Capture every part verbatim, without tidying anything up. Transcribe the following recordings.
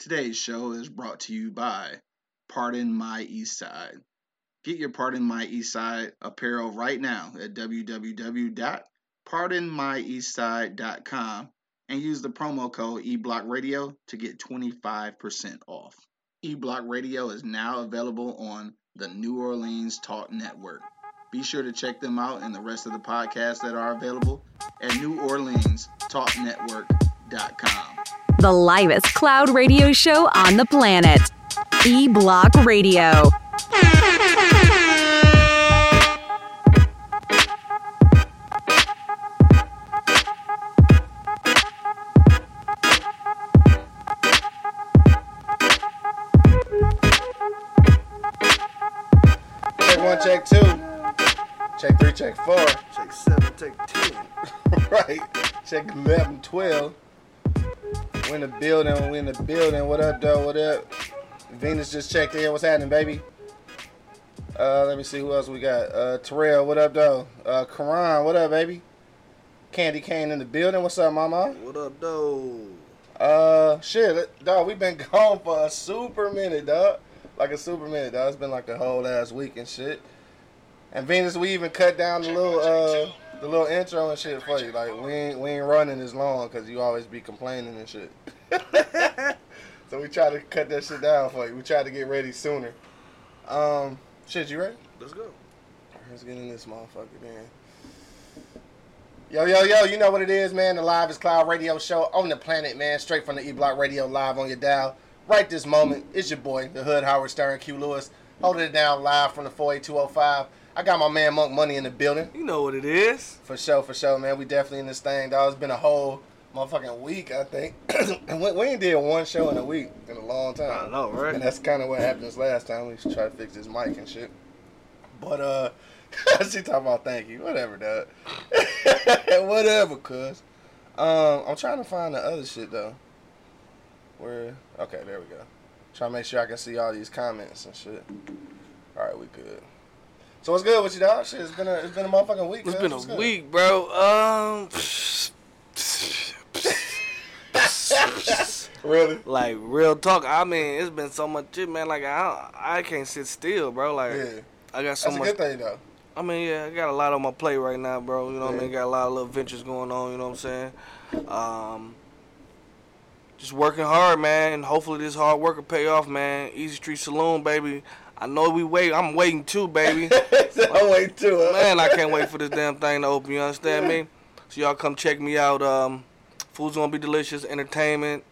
Today's show is brought to you by Pardon My Eastside. Get your Pardon My Eastside apparel right now at w w w dot pardon my eastside dot com and use the promo code E Block Radio to get twenty-five percent off. E Block Radio is now available on the New Orleans Talk Network. Be sure to check them out and the rest of the podcasts that are available at new orleans talk network dot com. The livest cloud radio show on the planet, E Block Radio. Check one, check two, check three, check four, check seven, check ten. Right, check eleven, twelve. We're in the building, we're in the building. What up, though? What up? Venus just checked in. What's happening, baby? Uh, let me see who else we got. Uh, Terrell, what up, though? Uh, Karan, what up, baby? Candy Cane in the building. What's up, mama? What up, though? Uh, shit, dog. We've been gone for a super minute, dog. Like a super minute, dog. It's been like the whole last week and shit. And Venus, we even cut down the little uh the little intro and shit for you. Like we ain't we ain't running as long because you always be complaining and shit. So we try to cut that shit down for you. We try to get ready sooner. Um, shit, you ready? Let's go. Let's get in this motherfucker, man. Yo, yo, yo, you know what it is, man. The Livest Cloud Radio Show on the planet, man. Straight from the E Block Radio, live on your dial. Right this moment, it's your boy, the Hood Howard Stern, Q Lewis, holding it down live from the four eight two oh five. I got my man Monk Money in the building. You know what it is. For sure, for sure, man. We definitely in this thing, dog. It's been a whole motherfucking week, I think. And we, we ain't did one show in a week in a long time. I know, right? And that's kind of what happened this last time. We tried to fix this mic and shit. But, uh, she talking about thank you. Whatever, dog. Whatever, cuz. Um, I'm trying to find the other shit, though. Where? Okay, there we go. Try to make sure I can see all these comments and shit. All right, we good. So what's good with you, dog? Shit, it's been a it's been a motherfucking week. It's been a good week, bro. Um, really? Like real talk. I mean, it's been so much shit, man. Like I I can't sit still, bro. Like yeah. I got so That's much. That's a good thing, though. I mean, yeah, I got a lot on my plate right now, bro. You know yeah. what I mean? Got a lot of little ventures going on. You know what I'm saying? Um, just working hard, man. And hopefully this hard work will pay off, man. Easy Street Saloon, baby. I know we wait. I'm waiting too, baby. I'm waiting too, huh? Man, I can't wait for this damn thing to open. You understand me? So y'all come check me out. Um, food's gonna be delicious. Entertainment,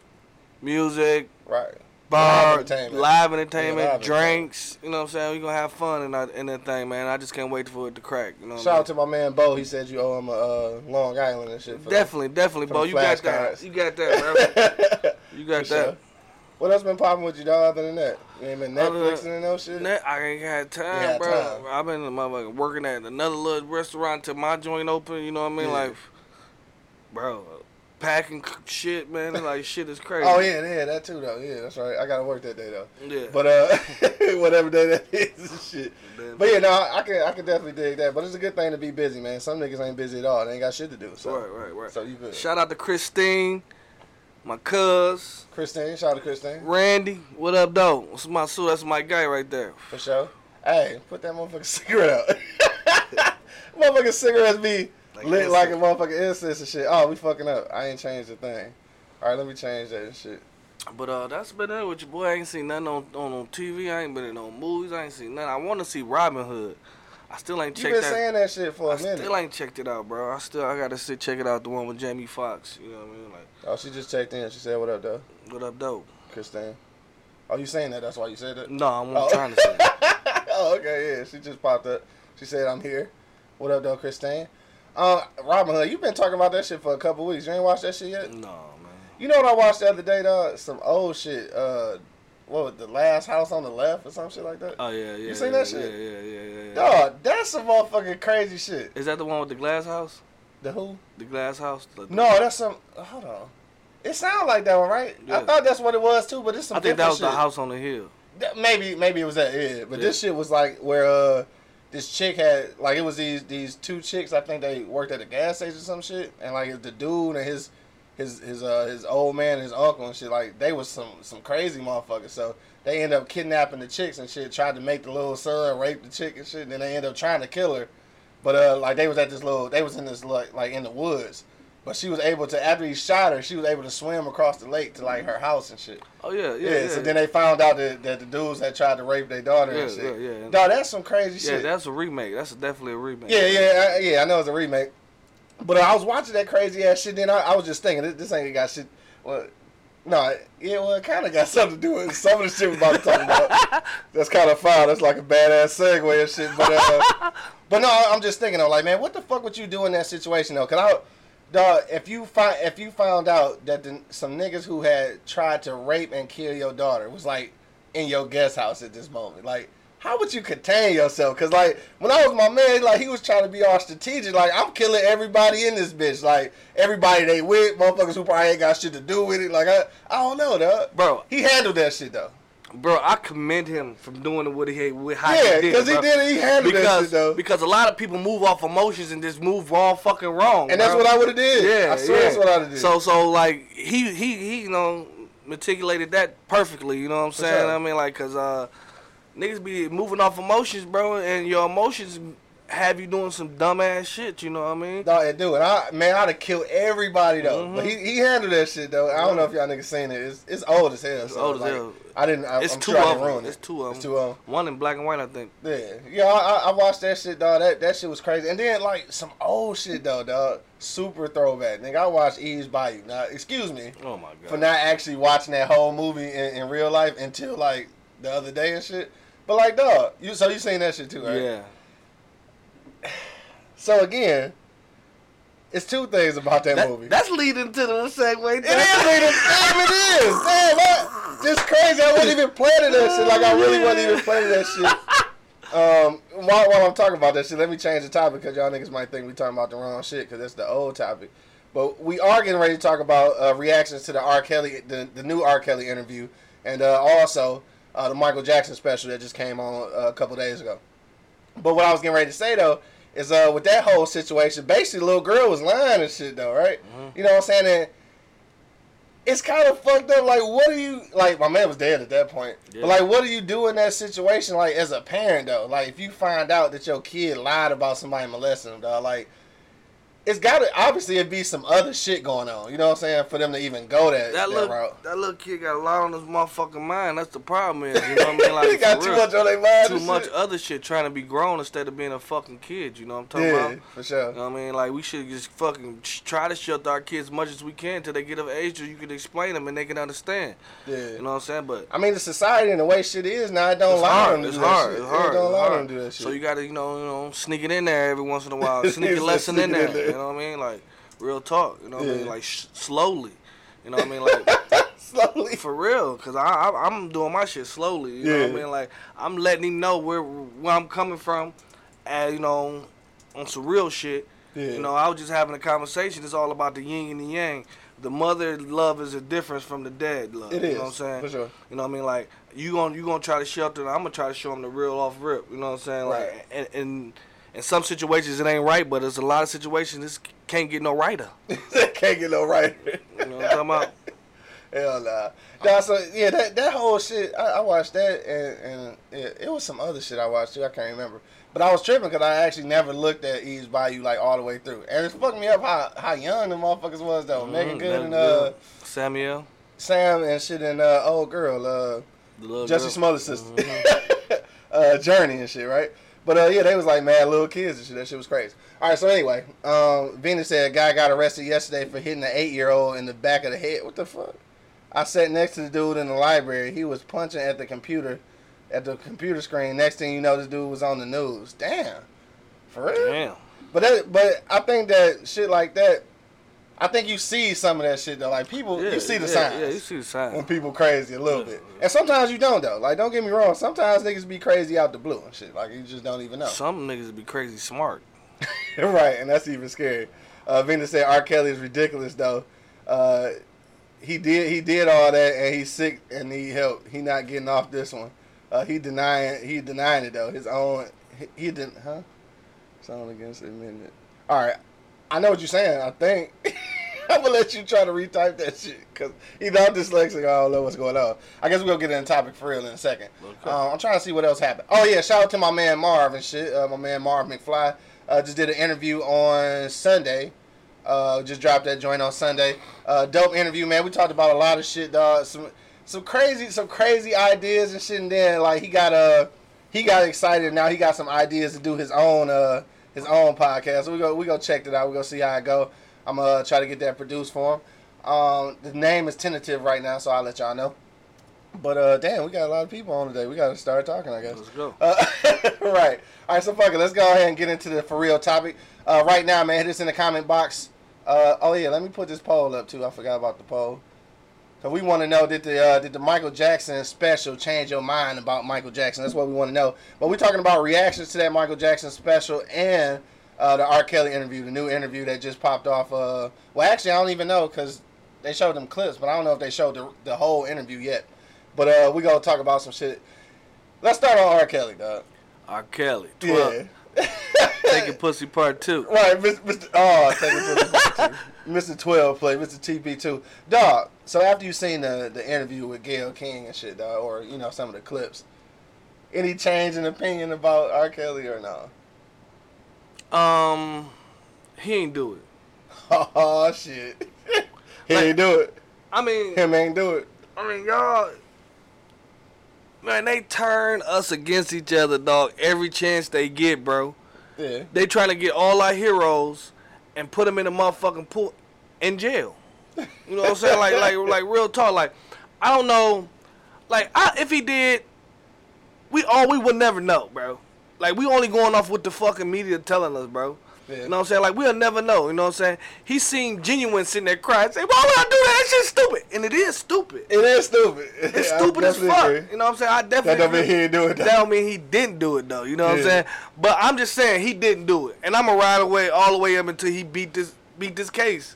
music, right? Bar, live entertainment, live entertainment live drinks. Entertainment. You know what I'm saying? We gonna have fun in, our, in that thing, man. I just can't wait for it to crack. You know what Shout I mean? Out to my man Bo. He said you owe him a uh, Long Island and shit. For definitely, the, definitely, for Bo. You got cards. that. You got that, bro. You got for that. Sure. What else been popping with you, dog, other than that? You ain't been Netflixing and no shit? Net, I ain't had time, had bro. Time. I've been motherfucking working at another little restaurant till my joint open, you know what I mean? Yeah. Like, bro, packing shit, man. Like, shit is crazy. Oh, yeah, yeah, that too, though. Yeah, that's right. I got to work that day, though. Yeah. But, uh, whatever day that is and shit. Damn, but, yeah, no, I can I can definitely dig that. But it's a good thing to be busy, man. Some niggas ain't busy at all. They ain't got shit to do. So. Right, right, right. So, you good. Shout out to Christine. My cuz. Christine, shout out to Christine. Randy, what up, though? What's my suit? That's my guy right there. For sure. Hey, put that motherfucking cigarette out. Motherfucking cigarettes be like lit incense. Like a motherfucking incense and shit. Oh, we fucking up. I ain't changed a thing. All right, let me change that and shit. But uh, that's been it with your boy. I ain't seen nothing on, on, on T V. I ain't been in no movies. I ain't seen nothing. I want to see Robin Hood. I still ain't checked that. You been saying that shit for a minute. I still ain't checked it out, bro. I still, I gotta sit check it out, the one with Jamie Foxx. You know what I mean? Like, oh, she just checked in. She said, what up, though? What up, though? Christine. Oh, you saying that? That's why you said that? No, I'm not oh. trying to say that. Oh, okay, yeah. She just popped up. She said, I'm here. What up, though, Christine? Um, Robin Hood, you been talking about that shit for a couple weeks. You ain't watched that shit yet? No, man. You know what I watched the other day, dog? Some old shit, uh... What, The Last House on the Left or some shit like that? Oh, yeah, yeah. You seen yeah, that shit? Yeah, yeah, yeah, yeah. Dog, that's some motherfucking crazy shit. Is that the one with the glass house? The who? The glass house. The, the no, that's some... Hold on. It sounds like that one, right? Yeah. I thought that's what it was, too, but it's some I think that was shit. The House on the Hill. That, maybe maybe it was that, yeah. But yeah. This shit was like where uh, this chick had... Like, it was these, these two chicks. I think they worked at a gas station or some shit. And, like, the dude and his... his his uh, his old man, his uncle and shit. Like, they was some some crazy motherfuckers. So they end up kidnapping the chicks and shit. Tried to make the little son rape the chick and shit. And then they end up trying to kill her. But uh, like they was at this little, they was in this like like in the woods. But she was able to, after he shot her, she was able to swim across the lake to, like, her house and shit. Oh, yeah, yeah, yeah. yeah so yeah. Then they found out that, that the dudes had tried to rape their daughter yeah, and shit. Yeah, yeah, yeah. Dog, that's some crazy yeah, shit. Yeah, that's a remake. That's definitely a remake. Yeah, yeah, I, yeah, I know it's a remake. But uh, I was watching that crazy-ass shit, then I, I was just thinking, this, this ain't got shit. Well, no, yeah, well, it kind of got something to do with some of the shit we're about to talk about. That's kind of fine. That's like a badass segue and shit. But, uh, but no, I'm just thinking, though, like, man, what the fuck would you do in that situation, though? Because I... Dog, if you find if you found out that the, some niggas who had tried to rape and kill your daughter was like in your guest house at this moment, like how would you contain yourself? Cause like when I was my man, like he was trying to be all strategic, like I'm killing everybody in this bitch, like everybody they with, motherfuckers who probably ain't got shit to do with it. Like I, I don't know, dog. Bro, he handled that shit though. Bro, I commend him for doing what he had with how yeah, he did. Yeah, because he did it. He handled that shit, though. Because a lot of people move off emotions and just move wrong fucking wrong. And bro. That's what I would have did. Yeah, I swear yeah. that's what I would have did. So, so like, he, he, he, you know, meticulated that perfectly, you know what I'm saying? Sure. I mean, like, because uh, niggas be moving off emotions, bro, and your emotions have you doing some dumbass shit, you know what I mean? No, it do. And I, man, I'd have killed everybody, though. Mm-hmm. But he, he handled that shit, though. I don't know if y'all niggas seen it. It's, it's old as hell. It's so old as like, hell. I didn't, I, it's I'm two sure I didn't ruin it. It's two of them. It's two of them. One in black and white, I think. Yeah. Yeah, I, I watched that shit, dog. That that shit was crazy. And then, like, some old shit, though, dog. Super throwback. Nigga, I watched Eve's Bayou. Now, excuse me. Oh, my God. For not actually watching that whole movie in, in real life until, like, the other day and shit. But, like, dog, you, so you seen that shit, too, right? Yeah. So, again, it's two things about that, that movie. That's leading to the segue. It is leading. Damn, it is. Damn, I, this crazy. I wasn't even planning that shit. Like, I really wasn't even planning that shit. Um, while, while I'm talking about that shit, let me change the topic because y'all niggas might think we talking about the wrong shit because that's the old topic. But we are getting ready to talk about uh, reactions to the R Kelly, the, the new R Kelly interview, and uh, also uh, the Michael Jackson special that just came on uh, a couple days ago. But what I was getting ready to say, though, is uh with that whole situation, basically, little girl was lying and shit, though, right? Mm-hmm. You know what I'm saying? And it's kind of fucked up. Like, what do you... Like, my man was dead at that point. Yeah. But, like, what do you do in that situation, like, as a parent, though? Like, if you find out that your kid lied about somebody molesting them, dog, like, it's got to... Obviously, it'd be some other shit going on, you know what I'm saying, for them to even go that, that, that little, route. That little kid got a lot on his motherfucking mind. That's the problem is, you know what I mean? Like, they got too real, much on their mind. Too much shit. Other shit trying to be grown instead of being a fucking kid, you know what I'm talking yeah, about? Yeah, for sure. You know what I mean? Like, we should just fucking try to shelter our kids as much as we can until they get of age or you can explain them and they can understand. Yeah. You know what I'm saying? But... I mean, the society and the way shit is now, it don't allow them to do that hard. shit. It's hard. It don't allow them to do that shit. So you got to, you know, you know, sneak it in there every once in a while. Sneak a lesson in there. You know what I mean? Like, real talk. You know what yeah. I mean? Like, sh- slowly. You know what I mean? Like, slowly. For real. Because I, I, I'm doing my shit slowly. You yeah. know what I mean? Like, I'm letting him know where where I'm coming from. And, you know, on some real shit. Yeah. You know, I was just having a conversation. It's all about the yin and the yang. The mother love is a difference from the dad love. It is. You know what I'm saying? For sure. You know what I mean? Like, you gonna, you gonna try to shelter them. I'm going to try to show them the real off rip. You know what I'm saying? Right. Like, and... and in some situations, it ain't right, but there's a lot of situations this can't get no righter. Can't get no righter. You know what I'm talking about? Hell nah. Nah, so, yeah, that, that whole shit, I, I watched that, and, and it, it was some other shit I watched, too. I can't remember. But I was tripping because I actually never looked at Eve's Bayou, like, all the way through. And it fucked me up how, how young the motherfuckers was, though. Mm-hmm. Megan Good and uh, Samuel. Sam and shit, and uh, old girl, uh, the little Jussie Smollett's sister. Mm-hmm. uh, Journey and shit, right? But, uh, yeah, they was like mad little kids and shit. That shit was crazy. All right, so anyway, um, Venus said a guy got arrested yesterday for hitting an eight-year-old in the back of the head. What the fuck? I sat next to the dude in the library. He was punching at the computer, at the computer screen. Next thing you know, this dude was on the news. Damn. For real? Damn. But, that, but I think that shit like that, I think you see some of that shit, though. Like, people, yeah, you see the yeah, signs. Yeah, you see the signs. When people crazy a little yeah. bit. And sometimes you don't, though. Like, don't get me wrong. Sometimes niggas be crazy out the blue and shit. Like, you just don't even know. Some niggas be crazy smart. Right, and that's even scary. Uh, Venus said R. Kelly is ridiculous, though. Uh, he did he did all that, and he's sick and need help. He not getting off this one. Uh, he denying he denying it, though. His own... He, he didn't... Huh? Something against admitting it. All right. I know what you're saying, I think. I'm gonna let you try to retype that shit because either I'm dyslexic or I don't know what's going on. I guess we'll get into the topic for real in a second. Okay. Uh, I'm trying to see what else happened. Oh yeah, shout out to my man Marv and shit. Uh, my man Marv McFly uh, just did an interview on Sunday. Uh, just dropped that joint on Sunday. Uh, dope interview, man. We talked about a lot of shit, dog. Some some crazy some crazy ideas and shit. And then like he got uh he got excited. Now he got some ideas to do his own uh his own podcast. So we go we go check it out. We go see how it go. I'm going uh, to try to get that produced for him. Um, the name is tentative right now, so I'll let y'all know. But, uh, damn, we got a lot of people on today. We got to start talking, I guess. Let's go. Uh, right. All right, so fuck it. Let's go ahead and get into the for real topic. Uh, right now, man, hit us in the comment box. Uh, oh, yeah, let me put this poll up, too. I forgot about the poll. Because we want to know, did the, uh, did the Michael Jackson special change your mind about Michael Jackson? That's what we want to know. But we're talking about reactions to that Michael Jackson special and... Uh, the R Kelly interview, the new interview that just popped off. Uh, well, actually, I don't even know because they showed them clips, but I don't know if they showed the, the whole interview yet. But uh, we gonna talk about some shit. Let's start on R Kelly, dog. R Kelly, twelve. Yeah. Taking Pussy Part Two. Right, Mister Mister Oh, Taking Pussy Part Two. Mister Twelve play Mister T P Two, dog. So after you seen the the interview with Gayle King and shit, dog, or you know some of the clips, any change in opinion about R Kelly or no? Um, he ain't do it. Oh, shit. He like, ain't do it. I mean... Him ain't do it. I mean, y'all... Man, they turn us against each other, dog, every chance they get, bro. Yeah. They trying to get all our heroes and put them in a motherfucking pool in jail. You know what I'm saying? Like, like, like real talk. Like, I don't know. Like, I, if he did, we all, we would never know, bro. Like, we only going off what the fucking media telling us, bro. Yeah. You know what I'm saying? Like, we'll never know. You know what I'm saying? He seemed genuine sitting there crying. Say, why would I do that? That shit's stupid. And it is stupid. It is stupid. It's stupid as fuck. Agree. You know what I'm saying? I definitely That don't mean he didn't do it, though. That don't mean he didn't do it, though. You know what yeah. I'm saying? But I'm just saying he didn't do it. And I'm going to ride away all the way up until he beat this beat this case.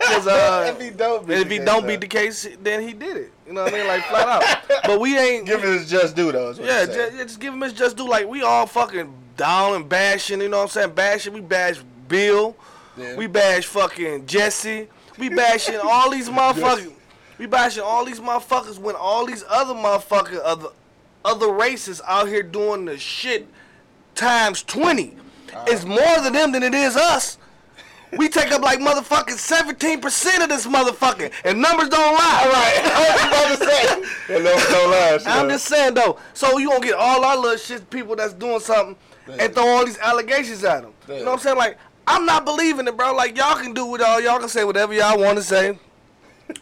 Uh, if he don't, beat, if he don't beat the case, then he did it. You know what I mean? Like, flat out. But we ain't... Give him his just due, though. Yeah, just, just give him his just due. Like, we all fucking down and bashing, you know what I'm saying? Bashing. We bash Bill. Yeah. We bash fucking Jussie. We bashing all these motherfuckers. We bashing all these motherfuckers when all these other motherfuckers, other, other races out here doing the shit times twenty. Uh, it's more than them than it is us. We take up like motherfucking seventeen percent of this motherfucking, and numbers don't lie. All right, I was about to say, and numbers don't lie. I'm know. just saying though. So you gonna get all our little shit people that's doing something Damn. and throw all these allegations at them. Damn. You know what I'm saying? Like I'm not believing it, bro. Like y'all can do what y'all y'all can say whatever y'all want to say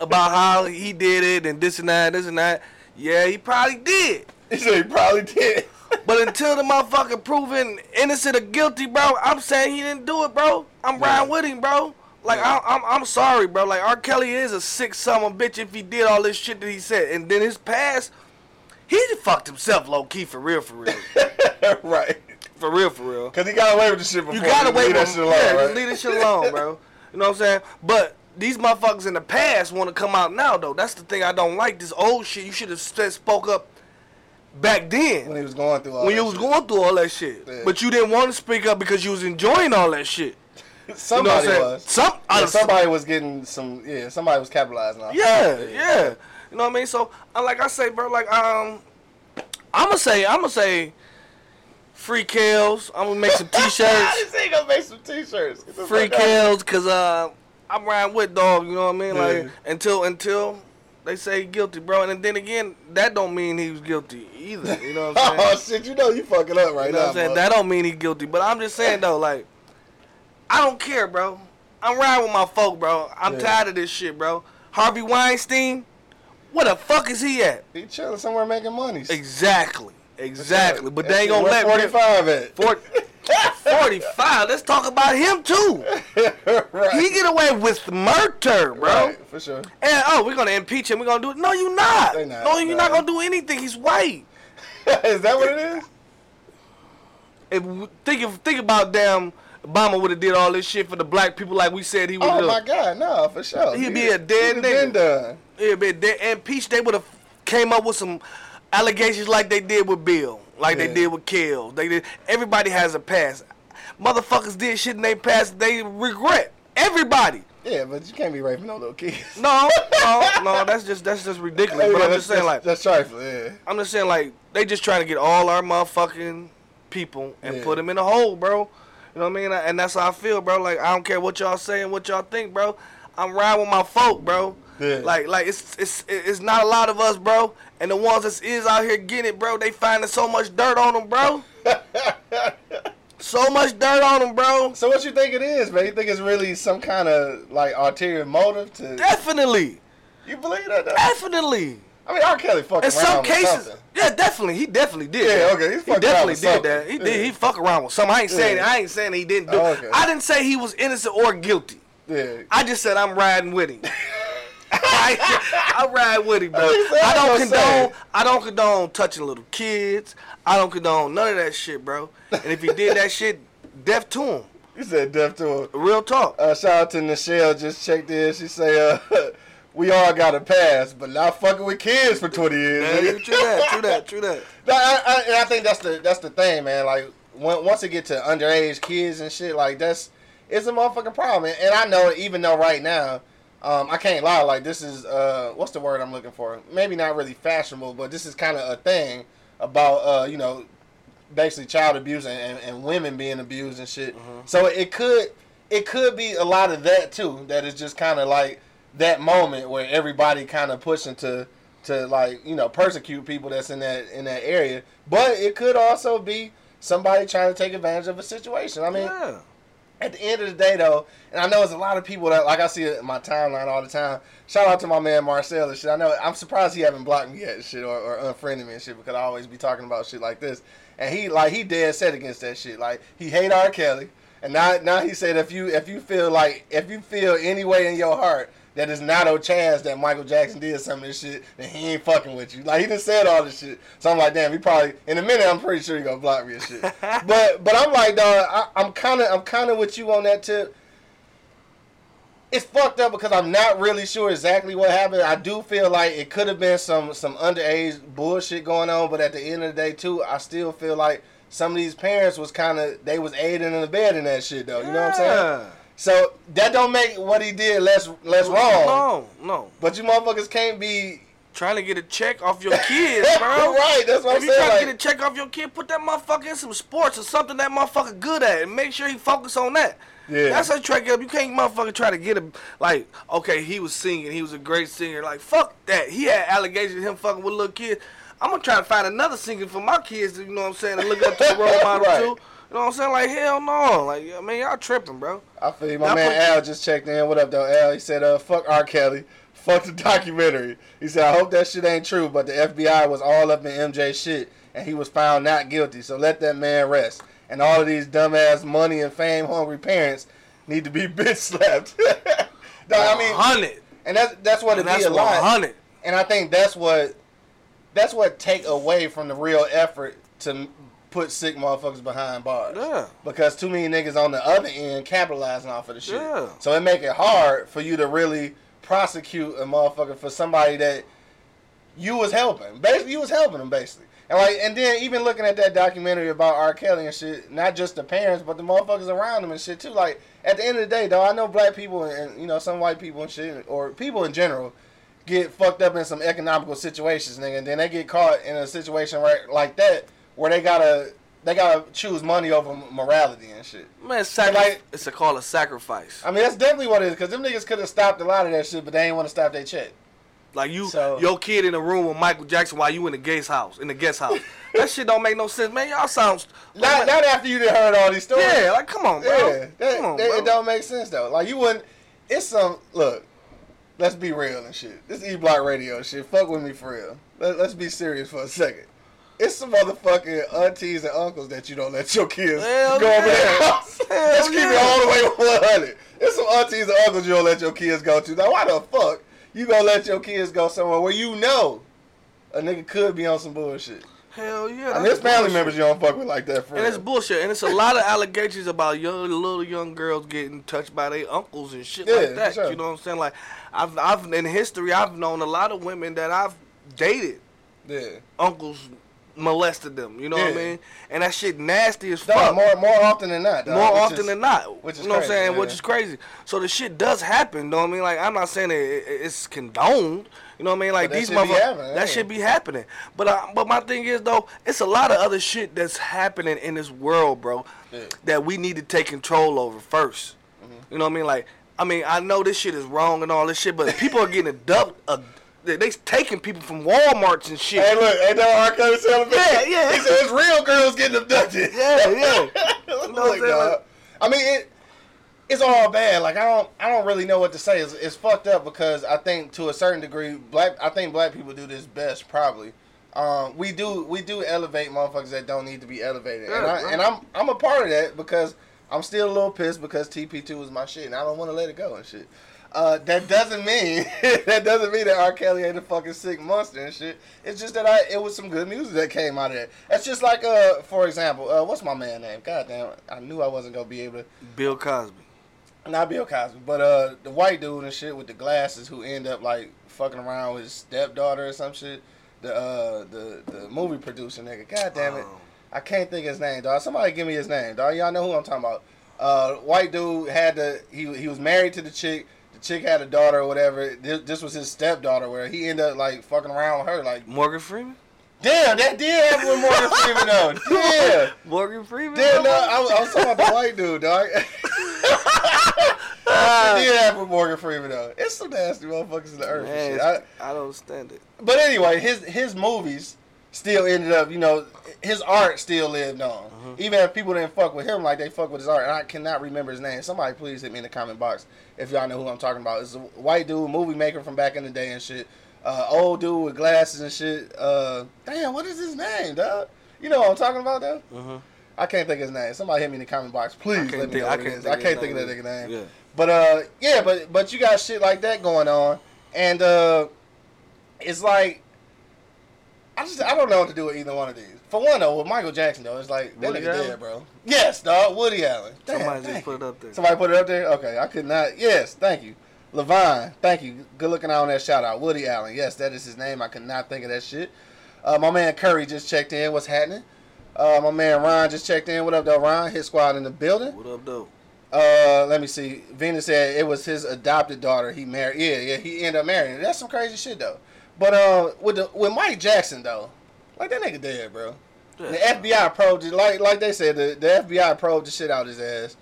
about how he did it and this and that, this and that. Yeah, he probably did. He said he probably did. But until the motherfucker proven innocent or guilty, bro, I'm saying he didn't do it, bro. I'm yeah. riding with him, bro. Like, yeah. I, I'm I'm sorry, bro. Like, R. Kelly is a sick son of a bitch if he did all this shit that he said. And then his past, he fucked himself low-key for real, for real. Right. For real, for real. Because he got away with the shit before. You got away with that shit alone, yeah, right? Just leave that shit alone, bro. You know what I'm saying? But these motherfuckers in the past want to come out now, though. That's the thing I don't like. This old shit, you should have spoke up. Back then, when he was going through all when that you was shit. going through all that shit, yeah. But you didn't want to speak up because you was enjoying all that shit. Somebody you know was. Some yeah, I, somebody was getting some. Yeah, somebody was capitalizing on. Yeah, yeah, yeah. You know what I mean? So, like I say, bro, like um, I'm gonna say, I'm gonna say, free Kells. I'm gonna make some t-shirts. He gonna make some t-shirts. Free Kells, cause uh, I'm riding with dog. You know what I mean? Yeah. Like until until. They say guilty, bro. And then again, that don't mean he was guilty either. You know what I'm saying? Oh, shit, you know you fucking up right you know now, what I'm saying? Bro. That don't mean he guilty. But I'm just saying, though, like, I don't care, bro. I'm riding with my folk, bro. I'm yeah. tired of this shit, bro. Harvey Weinstein, where the fuck is he at? He chilling somewhere making money. Exactly. Exactly. But they ain't going to let me. Where forty-five at? forty-five. Let's talk about him too. Right. He get away with murder, bro. Right, for sure. And oh, we're gonna impeach him. We're gonna do it. No, you not. not. No, you're not. not gonna do anything. He's white. Is that what it is? If think think about damn Obama would have did all this shit for the black people like we said he would. Oh my God, no, for sure. He'd, he'd be a dead nigga. He'd be dead. Impeached. They would have came up with some allegations like they did with Bill. Like yeah. they did with Kells. They did. Everybody has a past. Motherfuckers did shit in their past they regret. Everybody. Yeah, but you can't be raping no little kids. No, no, no. That's just that's just ridiculous. But yeah, I'm just saying, like, that's trifling. Yeah. I'm just saying, like, they just trying to get all our motherfucking people and yeah. put them in a hole, bro. You know what I mean? And that's how I feel, bro. Like, I don't care what y'all say and what y'all think, bro. I'm riding with my folk, bro. Yeah. Like, like it's it's it's not a lot of us, bro. And the ones that is out here getting it, bro, they finding so much dirt on them, bro. So much dirt on them, bro. So what you think it is, man? You think it's really some kind of, like, ulterior motive to... Definitely. You believe that, though? Definitely. I mean, R. Kelly fucked around with something. In some cases... Yeah, definitely. He definitely did yeah, that. okay. He, he definitely did something. that. He yeah. did. He fuck around with something. I ain't saying yeah. I ain't saying he didn't do oh, okay. I didn't say he was innocent or guilty. Yeah. I just said I'm riding with him. I ride with him, bro. I don't condone. I don't condone touching little kids. I don't condone none of that shit, bro. And if he did that shit, death to him. You said death to him. Real talk. Uh, shout out to Nichelle. Just checked in. She say, uh, "We all got a past, but not fucking with kids for twenty years." Man, true that. True that. True that. No, I, I, and I think that's the that's the thing, man. Like when, once it get to underage kids and shit, like that's it's a motherfucking problem. And, and I know, even though right now. Um, I can't lie, like, this is, uh, what's the word I'm looking for? Maybe not really fashionable, but this is kind of a thing about, uh, you know, basically child abuse and, and, and women being abused and shit. Mm-hmm. So it could it could be a lot of that, too, that is just kind of like that moment where everybody kind of pushing to, to, like, you know, persecute people that's in that in that area. But it could also be somebody trying to take advantage of a situation. I mean... Yeah. At the end of the day, though, and I know there's a lot of people that, like I see it in my timeline all the time, shout out to my man Marcel and shit. I know, I'm surprised he haven't blocked me yet and shit or, or unfriended me and shit because I always be talking about shit like this. And he, like, he dead set against that shit. Like, he hate R. Kelly. And now now he said if you if you feel like, if you feel any way in your heart that it's not a chance that Michael Jackson did some of this shit, then he ain't fucking with you. Like, he done said all this shit. So I'm like, damn, he probably, in a minute, I'm pretty sure he gonna block me and shit. but but I'm like, dog, I, I'm kind of I'm kind of with you on that tip. It's fucked up because I'm not really sure exactly what happened. I do feel like it could have been some, some underage bullshit going on, but at the end of the day, too, I still feel like some of these parents was kind of, they was aiding in the bed in that shit, though. You know what I'm saying? So that don't make what he did less less wrong. No, no. But you motherfuckers can't be trying to get a check off your kids, bro. Right, that's what if I'm saying. If you trying like... to get a check off your kid, put that motherfucker in some sports or something that motherfucker good at, and make sure he focus on that. Yeah, that's how you try to get up. You can't motherfucker try to get him like, okay, he was singing, he was a great singer. Like fuck that. He had allegations of him fucking with little kids. I'm gonna try to find another singer for my kids. You know what I'm saying? To look up to a role model right. too. You know what I'm saying? Like, hell no. Like, I mean, y'all tripping, bro. I feel you. My now man put... Al just checked in. What up, though, Al? He said, uh, fuck R. Kelly. Fuck the documentary. He said, I hope that shit ain't true, but the F B I was all up in M J shit, and he was found not guilty, so let that man rest. And all of these dumbass money and fame-hungry parents need to be bitch slapped. No, I mean, one hundred. And that's, that's what and it that's be a lot. And I think that's what, that's what take away from the real effort to... put sick motherfuckers behind bars. Yeah. Because too many niggas on the other end capitalizing off of the shit. Yeah. So it make it hard for you to really prosecute a motherfucker for somebody that you was helping. Basically, you was helping them, basically. And like, and then even looking at that documentary about R. Kelly and shit, not just the parents, but the motherfuckers around them and shit, too. Like, at the end of the day, though, I know black people and, you know, some white people and shit, or people in general, get fucked up in some economical situations, nigga, and then they get caught in a situation right like that where they gotta they gotta choose money over morality and shit. Man, it's, sacri- like, it's a call of sacrifice. I mean, that's definitely what it is, because them niggas could have stopped a lot of that shit, but they ain't want to stop their check. Like, you, so, your kid in a room with Michael Jackson while you in the guest house, in the guest house. That shit don't make no sense, man. Y'all sounds... Not, like, not after you done heard all these stories. Yeah, like, come on, bro. Yeah, that, come on, that, bro. It don't make sense, though. Like, you wouldn't... It's some... Look, let's be real and shit. This E Block Radio shit. Fuck with me for real. Let, let's be serious for a second. It's some motherfucking aunties and uncles that you don't let your kids Hell go yeah. over their house. Hell Let's keep yeah. it all the way one hundred. It's some aunties and uncles you don't let your kids go to. Now, why the fuck you gonna let your kids go somewhere where you know a nigga could be on some bullshit? Hell yeah. I mean, it's family bullshit. Members you don't fuck with like that, friend. And it's bullshit. And it's a lot of allegations about young little young girls getting touched by their uncles and shit yeah, like that. Sure. You know what I'm saying? Like, I've, I've in history, I've known a lot of women that I've dated. Yeah. Uncles... molested them. You know yeah. what I mean? And that shit nasty as fuck. Dog, more more often than not. Dog, more often is, than not. Which is you know crazy, what I'm saying? Yeah. Which is crazy. So the shit does happen. You know what I mean? Like, I'm not saying it, it's condoned. You know what I mean? Like, these motherfuckers, that shit be happening. But I, but my thing is, though, it's a lot of other shit that's happening in this world, bro, yeah. that we need to take control over first. Mm-hmm. You know what I mean? Like, I mean, I know this shit is wrong and all this shit, but people are getting adult, uh, they taking people from Walmarts and shit. Hey, look, ain't that R Kelly celebrity? Yeah, yeah. He said it's real girls getting abducted. Yeah, yeah. You know like, what I mean, it, it's all bad. Like, I don't, I don't really know what to say. It's, it's fucked up because I think to a certain degree, black, I think black people do this best probably. Um, we do, we do elevate motherfuckers that don't need to be elevated, yeah, and, I, and I'm, I'm a part of that because I'm still a little pissed because T P two is my shit, and I don't want to let it go and shit. Uh, that doesn't mean that doesn't mean that R. Kelly ain't a fucking sick monster and shit. It's just that I it was some good music that came out of it. That's just like uh, for example, uh, what's my man's name? Goddamn, I knew I wasn't gonna be able to. Bill Cosby. Not Bill Cosby, but uh, the white dude and shit with the glasses who end up like fucking around with his stepdaughter or some shit. The uh, the the movie producer nigga. Goddamn it, oh. I can't think of his name, dog. Somebody give me his name, dog. Y'all know who I'm talking about. Uh, white dude had the he he was married to the chick. The chick had a daughter or whatever. This, this was his stepdaughter where he ended up, like, fucking around with her. Like Morgan Freeman? Damn, that did happen with Morgan Freeman, though. Damn. Morgan Freeman? Damn, no, I was, I was talking about the white dude, dog. That did happen with Morgan Freeman, though. It's some nasty motherfuckers in the earth. Man, and shit. I, I don't stand it. But anyway, his his movies still ended up, you know, his art still lived on. Uh-huh. Even if people didn't fuck with him, like they fuck with his art. And I cannot remember his name. Somebody please hit me in the comment box if y'all know who I'm talking about. It's a white dude, movie maker from back in the day and shit. Uh, old dude with glasses and shit. Uh, damn, what is his name, dog? You know what I'm talking about, though? Uh-huh. I can't think of his name. Somebody hit me in the comment box. Please let me know what it is. I can't think of that nigga name. Yeah. But, uh, yeah, but, but you got shit like that going on. And uh, it's like, I just I don't know what to do with either one of these. For one though, with Michael Jackson though, it's like that Woody nigga Allen? Dead, bro. Yes, dog. Woody Allen. Damn, Somebody just put it up there. Somebody put it up there. Okay, I could not. Yes, thank you, Levine. Thank you. Good looking out on that shout out, Woody Allen. Yes, that is his name. I could not think of that shit. Uh, my man Curry just checked in. What's happening? Uh, my man Ron just checked in. What up, though, Ron? His squad in the building. What up, though? Uh, let me see. Venus said it was his adopted daughter. He married. Yeah, yeah. He ended up marrying. That's some crazy shit though. But uh, with the, with Mike Jackson though, like that nigga dead, bro. Yeah. The F B I probed it, like like they said, the, the F B I probed the shit out of his ass,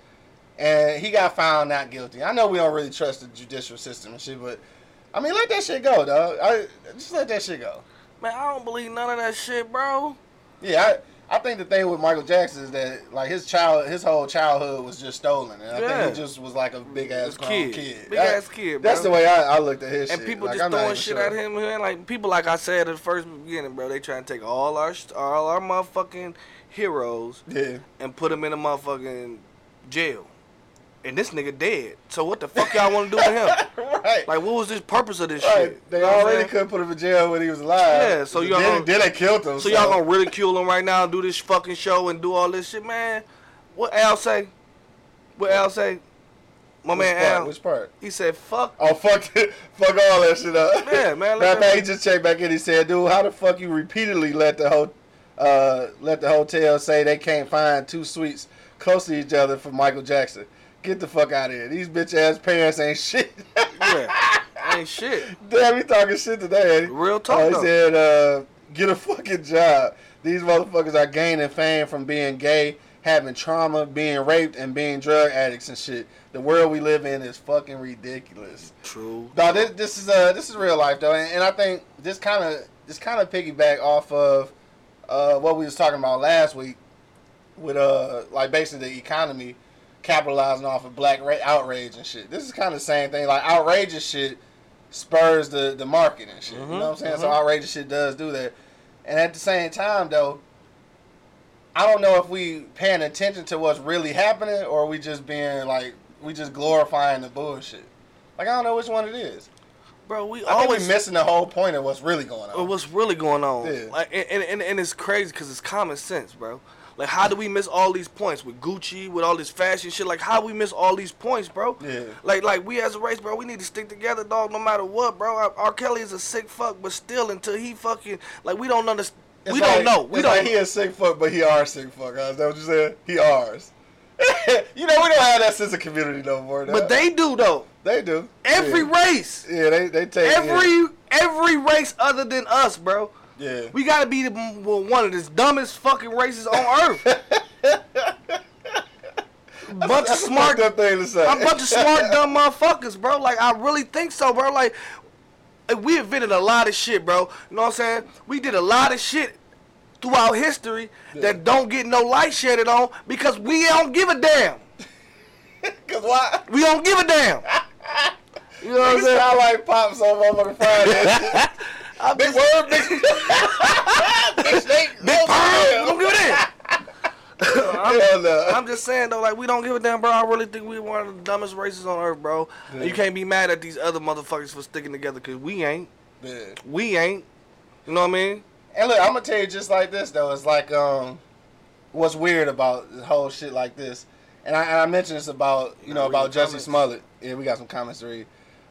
and he got found not guilty. I know we don't really trust the judicial system and shit, but I mean, let that shit go, dog. I just let that shit go. Man, I don't believe none of that shit, bro. Yeah, I, I think the thing with Michael Jackson is that like his child, his whole childhood was just stolen, and I yeah. think he just was like a big ass kid. kid, big I, ass kid. Bro. That's the way I, I looked at his and shit. And people like, just I'm throwing shit sure. at him, man. Like people, like I said at the first beginning, bro, they trying to take all our all our motherfucking heroes, yeah. and put them in a motherfucking jail. And this nigga dead. So what the fuck y'all want to do to him? Right. Like, what was the purpose of this right. shit? They you know already couldn't put him in jail when he was alive. Yeah. So y'all then, gonna, then they killed him. So, so y'all gonna ridicule him right now and do this fucking show and do all this shit, man? What Al say? What Al say? My which man part? Al. Which part? He said, "Fuck." Oh fuck! It. Fuck all that shit up. Yeah, man. Matter of fact, he just checked back in. He said, "Dude, how the fuck you repeatedly let the ho- uh, let the hotel say they can't find two suites close to each other for Michael Jackson?" Get the fuck out of here. These bitch ass parents ain't shit. Yeah, ain't shit. Damn, he talking shit today. Real talk. Uh, he though. said, uh, get a fucking job. These motherfuckers are gaining fame from being gay, having trauma, being raped, and being drug addicts and shit. The world we live in is fucking ridiculous. True. No, this, this is uh this is real life though, and, and I think this kind of this kind of piggyback off of uh what we was talking about last week with uh like basically the economy. Capitalizing off of black ra- outrage and shit. This is kind of the same thing. Like, outrageous shit spurs the, the market and shit. Mm-hmm, you know what I'm saying? Mm-hmm. So outrageous shit does do that. And at the same time, though, I don't know if we paying attention to what's really happening or we just being, like, we just glorifying the bullshit. Like, I don't know which one it is. Bro, we I always... think we missing the whole point of what's really going on. What's really going on. Yeah. Like, and, and, and it's crazy because it's common sense, bro. Like, how do we miss all these points with Gucci, with all this fashion shit? Like, how we miss all these points, bro? Yeah. Like, like we as a race, bro, we need to stick together, dog, no matter what, bro. R. Kelly is a sick fuck, but still, until he fucking, like, we don't understand. It's we like, don't know. We it's don't. Like he is sick fuck, but he are sick fuck. Huh? Is that what you said? He ours. You know, we don't have that sense of community no more. Though. But they do though. They do. Every yeah. race. Yeah, they they take every yeah. every race other than us, bro. Yeah. We gotta be the, one of the dumbest fucking races on earth. Bunch that's, of smart, that's a thing to say. I'm a bunch of smart dumb motherfuckers, bro. Like I really think so, bro. Like we invented a lot of shit, bro. You know what I'm saying? We did a lot of shit throughout history yeah. that don't get no light shedded on because we don't give a damn. Cause why? We don't give a damn. You know what I'm saying? Sound like pops on motherfucking Friday. Big just, word, big, big snake, big purr, don't give a damn. I'm, yeah, no. I'm just saying though, like we don't give a damn, bro. I really think we one of the dumbest races on earth, bro. Yeah. And you can't be mad at these other motherfuckers for sticking together, cause we ain't. Yeah. We ain't. You know what I mean? And look, I'm gonna tell you just like this though. It's like um, what's weird about the whole shit like this, and I, and I mentioned this about you know about Jussie Smollett. Yeah, we got some comments to read.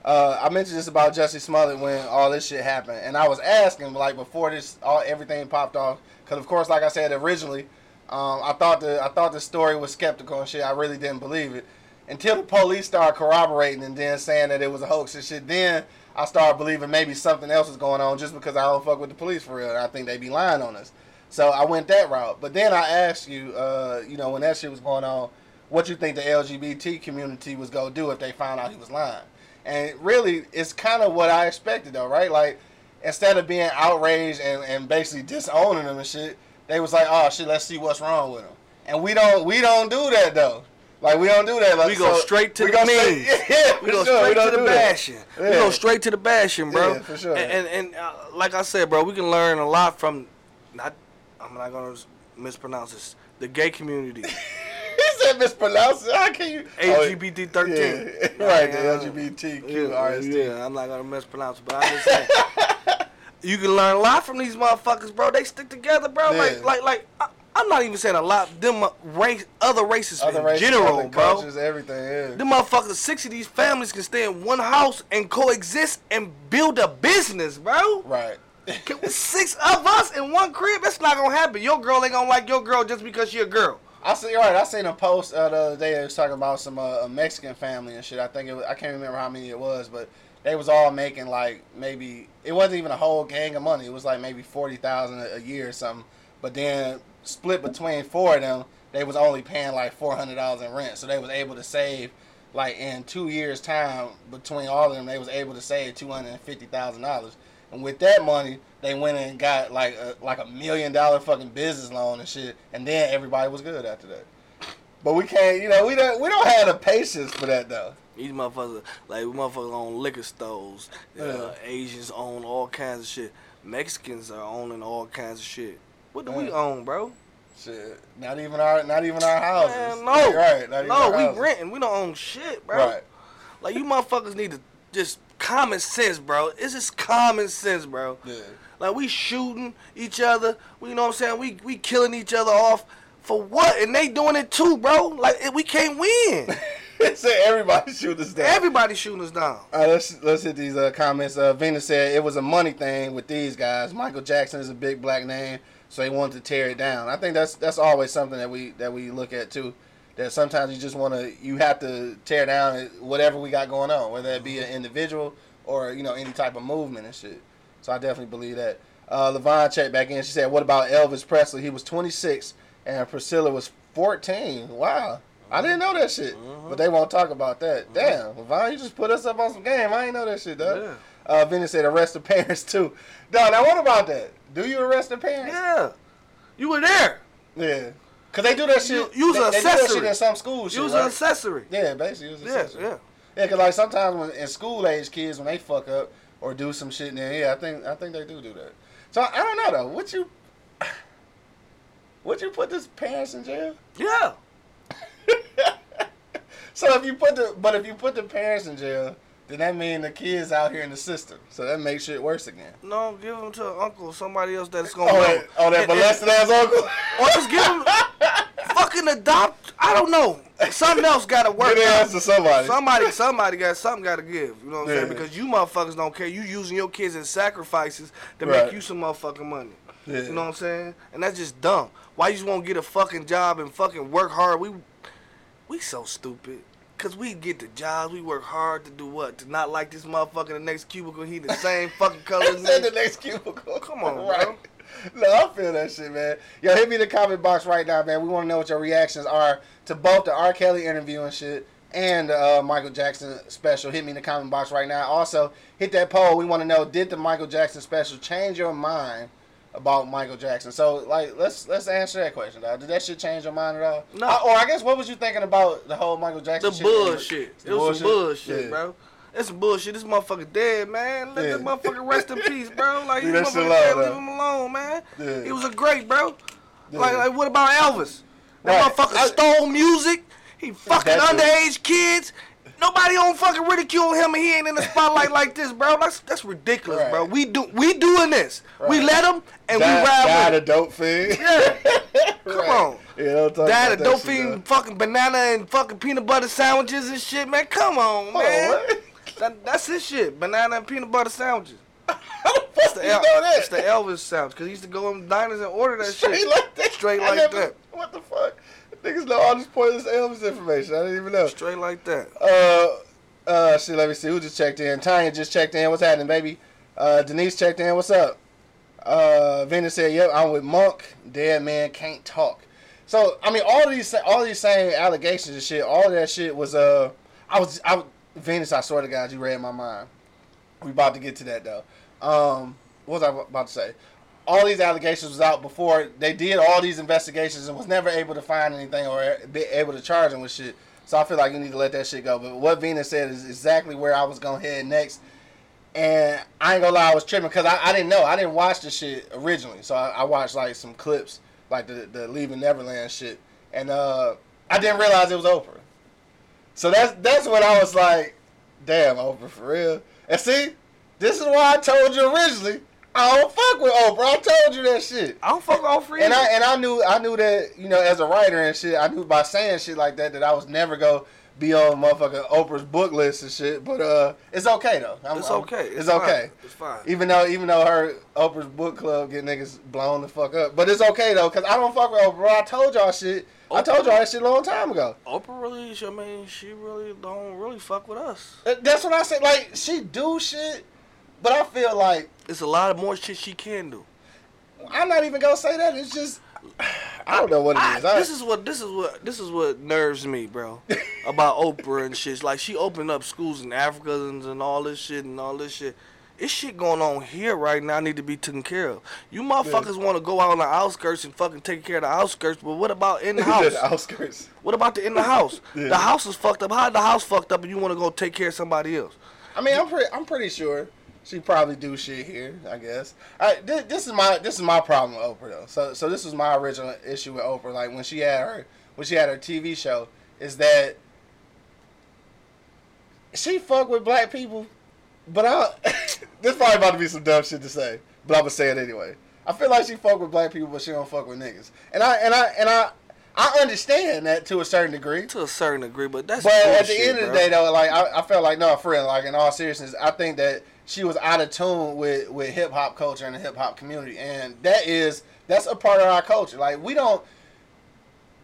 Uh, I mentioned this about Jussie Smollett when all this shit happened, and I was asking like before this all everything popped off, cause of course, like I said originally. Um, I thought the I thought the story was skeptical and shit. I really didn't believe it until the police started corroborating and then saying that it was a hoax and shit. Then I started believing maybe something else was going on just because I don't fuck with the police for real. And I think they be lying on us. So I went that route. But then I asked you, uh, you know, when that shit was going on, what you think the L G B T community was gonna do if they found out he was lying? And really, it's kind of what I expected though, right? Like instead of being outraged and, and basically disowning him and shit. They was like, oh shit, let's see what's wrong with him. And we don't, we don't do that though. Like we don't do that. Like, we go so, straight to the memes. Yeah, we go sure. straight we to the bashing. Yeah. We go straight to the bashing, bro. Yeah, for sure. And and, and uh, like I said, bro, we can learn a lot from. Not, I'm not gonna mispronounce this. The gay community. He said mispronounce it. How can you? L G B T thirteen. Yeah. Right, the L G B T Q R S T. Yeah, yeah, I'm not gonna mispronounce it, but I just saying. You can learn a lot from these motherfuckers, bro. They stick together, bro. Yeah. Like, like, like. I, I'm not even saying a lot. Them race, other races other in races, general, other bro. Cultures, everything. Yeah. Them motherfuckers. Six of these families can stay in one house and coexist and build a business, bro. Right. Six of us in one crib. That's not gonna happen. Your girl ain't gonna like your girl just because she a girl. I see. Right. I seen a post uh, the other day. It was talking about some uh, a Mexican family and shit. I think it was. I can't remember how many it was, but. They was all making like maybe it wasn't even a whole gang of money. It was like maybe forty thousand a year or something. But then split between four of them, they was only paying like four hundred dollars in rent. So they was able to save, like in two years' time between all of them, they was able to save two hundred and fifty thousand dollars. And with that money, they went and got like a, like a million dollar fucking business loan and shit. And then everybody was good after that. But we can't, you know, we don't we don't have the patience for that though. These motherfuckers, like, motherfuckers on liquor stores. Uh, yeah. Asians own all kinds of shit. Mexicans are owning all kinds of shit. What do yeah. we own, bro? Shit. Not even our not even our houses. Man, no. You're right. Not even no, our we houses. Renting. We don't own shit, bro. Right. Like, you motherfuckers need to just common sense, bro. It's just common sense, bro. Yeah. Like, we shooting each other. We, you know what I'm saying? We, we killing each other off for what? And they doing it too, bro. Like, we can't win. They said everybody shooting us down. Everybody shooting us down. All right, let's, let's hit these uh, comments. Uh, Venus said it was a money thing with these guys. Michael Jackson is a big black name, so they wanted to tear it down. I think that's that's always something that we that we look at too. That sometimes you just want to, you have to tear down whatever we got going on, whether it be an individual or you know any type of movement and shit. So I definitely believe that. Uh, LaVon checked back in. She said, "What about Elvis Presley? He was twenty-six and Priscilla was fourteen. Wow." I didn't know that shit, uh-huh. but they won't talk about that. Uh-huh. Damn, Vaughn, you just put us up on some game. I ain't know that shit, dog. Yeah. Uh, Vinny said arrest the parents, too. Dog, now what about that? Do you arrest the parents? Yeah. You were there. Yeah. Because they do that shit. You was an accessory. They do that shit in some school shit, You was right? an accessory. Yeah, basically, you was an yeah, accessory. Yeah, yeah. because, like, sometimes when, in school-age kids, when they fuck up or do some shit in there, yeah, I think, I think they do do that. So, I don't know, though. Would you, would you put this parents in jail? Yeah. So if you put the but if you put the parents in jail, then that mean the kids out here in the system. So that makes shit worse again. No, give them to an uncle, somebody else that's gonna. Oh, that, oh, that molested ass uncle. Or just give them fucking adopt. I don't know. Something else gotta work. Give ass to somebody. Somebody, somebody got something gotta give. You know what I'm yeah. saying? Because you motherfuckers don't care. You using your kids as sacrifices to right. make you some motherfucking money. Yeah. You know what I'm saying? And that's just dumb. Why you just won't get a fucking job and fucking work hard? We we so stupid. Because we get the jobs. We work hard to do what? To not like this motherfucker in the next cubicle. He the same fucking color as me. He in the next cubicle. Come on, right. Bro. No, I feel that shit, man. Yo, hit me in the comment box right now, man. We want to know what your reactions are to both the R. Kelly interview and shit and the uh, Michael Jackson special. Hit me in the comment box right now. Also, hit that poll. We want to know, did the Michael Jackson special change your mind about Michael Jackson? So, like, let's let's answer that question, dog. Did that shit change your mind at all? No. I, or I guess, what was you thinking about the whole Michael Jackson the shit? Bullshit. The it bullshit. It was some bullshit, yeah. Bro. That's bullshit. This motherfucker dead, man. Let yeah. this motherfucker rest in peace, bro. Like, this motherfucker dead. Leave him alone, man. Yeah. He was a great, bro. Yeah. Like, like, what about Elvis? That right. motherfucker I, stole music. He fucking underage kids. Nobody don't fucking ridicule him, and he ain't in the spotlight like this, bro. That's, that's ridiculous, right. bro. We do we doing this. Right. We let him, and that, we ride that with. That a dope fiend. Yeah. Come right. on. Yeah, that a dope fiend. Fucking banana and fucking peanut butter sandwiches and shit, man. Come on, Hold man. On, right? That, that's his shit. Banana and peanut butter sandwiches. How the fuck do you El- know that? It's the Elvis sandwich. Because he used to go in diners and order that Straight shit. Straight like that? Straight I like never, that. What the fuck? Niggas know all this pointless Elvis information. I didn't even know. Straight like that. Uh, uh, shit, let me see. Who just checked in? Tanya just checked in. What's happening, baby? Uh, Denise checked in. What's up? Uh, Vinny said, yep, I'm with Monk. Dead man can't talk. So, I mean, all these all these same allegations and shit, all that shit was, uh, I was, I was, Venus, I swear to God, you read my mind. We about to get to that, though. Um, what was I about to say? All these allegations was out before. They did all these investigations and was never able to find anything or be able to charge them with shit. So I feel like you need to let that shit go. But what Venus said is exactly where I was going to head next. And I ain't going to lie, I was tripping because I, I didn't know. I didn't watch the shit originally. So I, I watched, like, some clips, like the, the Leaving Neverland shit. And uh, I didn't realize it was Oprah. So that's that's when I was like, damn, Oprah, for real. And see, this is why I told you originally, I don't fuck with Oprah. I told you that shit. I don't fuck with Oprah either. And I and I knew I knew that, you know, as a writer and shit, I knew by saying shit like that that I was never gonna be on motherfucking Oprah's book list and shit. But uh it's okay though. I'm, it's I'm, okay. It's, it's okay. It's fine. Even though even though her Oprah's book club get niggas blown the fuck up. But it's okay though, cause I don't fuck with Oprah. I told y'all shit. Oprah, I told y'all that shit a long time ago. Oprah really, I mean, she really don't really fuck with us. That's what I said. Like, she do shit, but I feel like it's a lot of more shit she can do. I'm not even gonna say that. It's just I don't know what it I, is. I, this is what this is what this is what nerves me, bro, about Oprah and shit. Like, she opened up schools in Africa and, and all this shit and all this shit. This shit going on here right now need to be taken care of. You motherfuckers yeah. want to go out on the outskirts and fucking take care of the outskirts, but what about in the house? The outskirts. What about the in the house? yeah. The house is fucked up. How the house fucked up and you want to go take care of somebody else? I mean, I'm pretty, I'm pretty sure she probably do shit here, I guess. All right, this, this is my this is my problem with Oprah though. So so this was my original issue with Oprah. Like when she had her when she had her T V show, is that she fuck with black people. But I, this probably about to be some dumb shit to say, but I'm gonna say it anyway. I feel like she fuck with black people, but she don't fuck with niggas. And I and I and I, I understand that to a certain degree. To a certain degree, but that's. But bullshit, at the end bro. of the day, though, like I, I felt like no, for real, like in all seriousness, I think that she was out of tune with, with hip hop culture and the hip hop community, and that is that's a part of our culture. Like we don't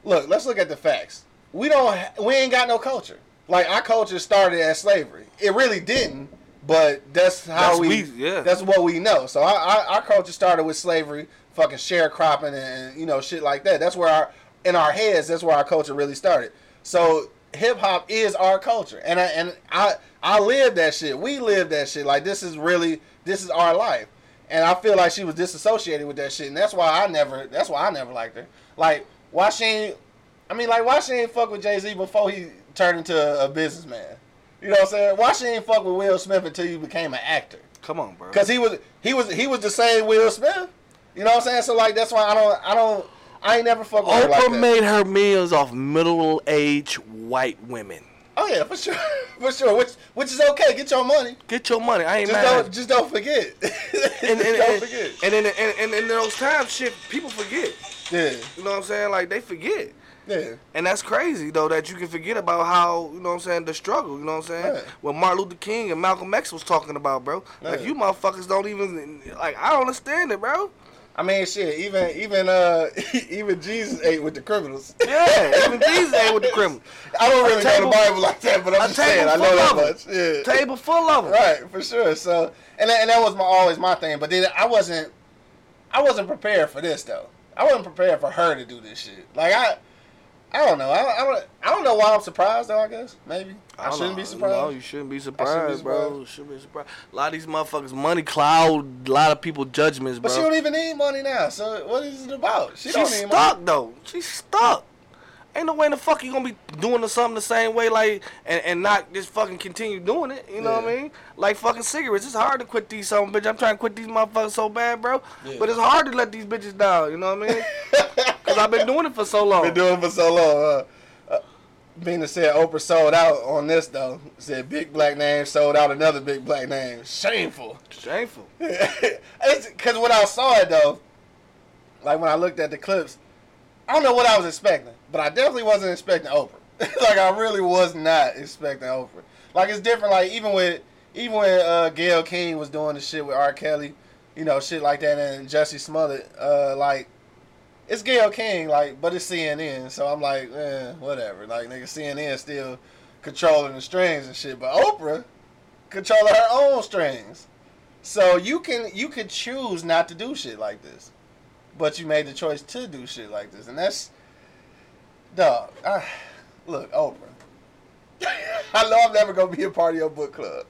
look. Let's look at the facts. We don't. We ain't got no culture. Like our culture started as slavery. It really didn't. But that's how that's we, we yeah. that's what we know. So our, our, our culture started with slavery, fucking sharecropping and, and, you know, shit like that. That's where our, in our heads, that's where our culture really started. So hip-hop is our culture. And I, and I, I live that shit. We live that shit. Like, this is really, this is our life. And I feel like she was disassociated with that shit. And that's why I never, that's why I never liked her. Like, why she ain't, I mean, like, why she ain't fuck with Jay-Z before he turned into a, a businessman? You know what I'm saying? Why she ain't fuck with Will Smith until you became an actor? Come on, bro. Because he was he was he was the same Will Smith. You know what I'm saying? So like that's why I don't I don't I ain't never fuck with Oprah her like that. Oprah made her meals off middle aged white women. Oh yeah, for sure, for sure. Which which is okay. Get your money. Get your money. I ain't just mad. Don't, just don't forget. and, and, and, don't forget. And in and, and, and those times, shit, people forget. Yeah. You know what I'm saying? Like they forget. Yeah. And that's crazy, though, that you can forget about how, you know what I'm saying, the struggle, you know what I'm saying? Yeah. What Martin Luther King and Malcolm X was talking about, bro. Yeah. Like, you motherfuckers don't even, like, I don't understand it, bro. I mean, shit. Even even uh, even Jesus ate with the criminals. Yeah, even Jesus ate with the criminals. I don't really table, know the Bible like that, but I'm just saying I know that much. Yeah. Table full of them. Right, for sure. So, and that, and that was my always my thing. But then I wasn't, I wasn't prepared for this though. I wasn't prepared for her to do this shit. Like I, I don't know. I, I don't. I don't know why I'm surprised though. I guess maybe I, I shouldn't know. be surprised. No, you shouldn't be surprised, shouldn't be surprised. bro. You shouldn't be surprised. A lot of these motherfuckers money cloud a lot of people's judgments, bro. But she don't even need money now. So what is it about? She She's don't need stuck money. though. She's stuck. Ain't no way in the fuck you gonna be doing something the same way, like, and, and not just fucking continue doing it. You know yeah. what I mean? Like fucking cigarettes. It's hard to quit these something, bitch. I'm trying to quit these motherfuckers so bad, bro. Yeah. But it's hard to let these bitches down. You know what I mean? Because I've been doing it for so long. Been doing it for so long. Uh, uh, Bina said Oprah sold out on this, though. Said big black name sold out another big black name. Shameful. Shameful. Because when I saw it, though, like when I looked at the clips, I don't know what I was expecting, but I definitely wasn't expecting Oprah. Like, I really was not expecting Oprah. Like, it's different. Like, even with, even when uh, Gayle King was doing the shit with R Kelly, you know, shit like that, and Jussie Smollett, uh, like, it's Gayle King, like, but it's C N N, so I'm like, eh, whatever. Like, nigga, C N N still controlling the strings and shit, but Oprah controlling her own strings. So you can, you can choose not to do shit like this. But you made the choice to do shit like this. And that's... Dog. I, look, Oprah. I know I'm never going to be a part of your book club.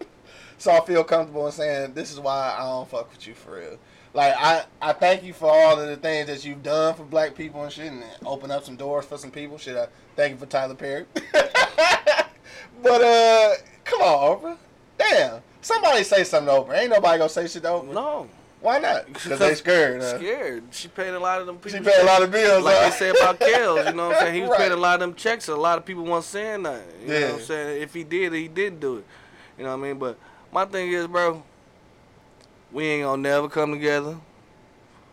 So I feel comfortable in saying, this is why I don't fuck with you for real. Like, I, I thank you for all of the things that you've done for black people and shit. And open up some doors for some people. Shit, I thank you for Tyler Perry. But, uh, come on, Oprah. Damn. Somebody say something to Oprah. Ain't nobody going to say shit to Oprah. No. Why not? Because they scared. Huh? Scared. She paid a lot of them people. She paid a lot of bills. Like huh? they say about Kells, you know what I'm saying? He was right. paying a lot of them checks. So a lot of people weren't saying nothing. You yeah. know what I'm saying? If he did, he did do it. You know what I mean? But my thing is, bro, we ain't going to never come together.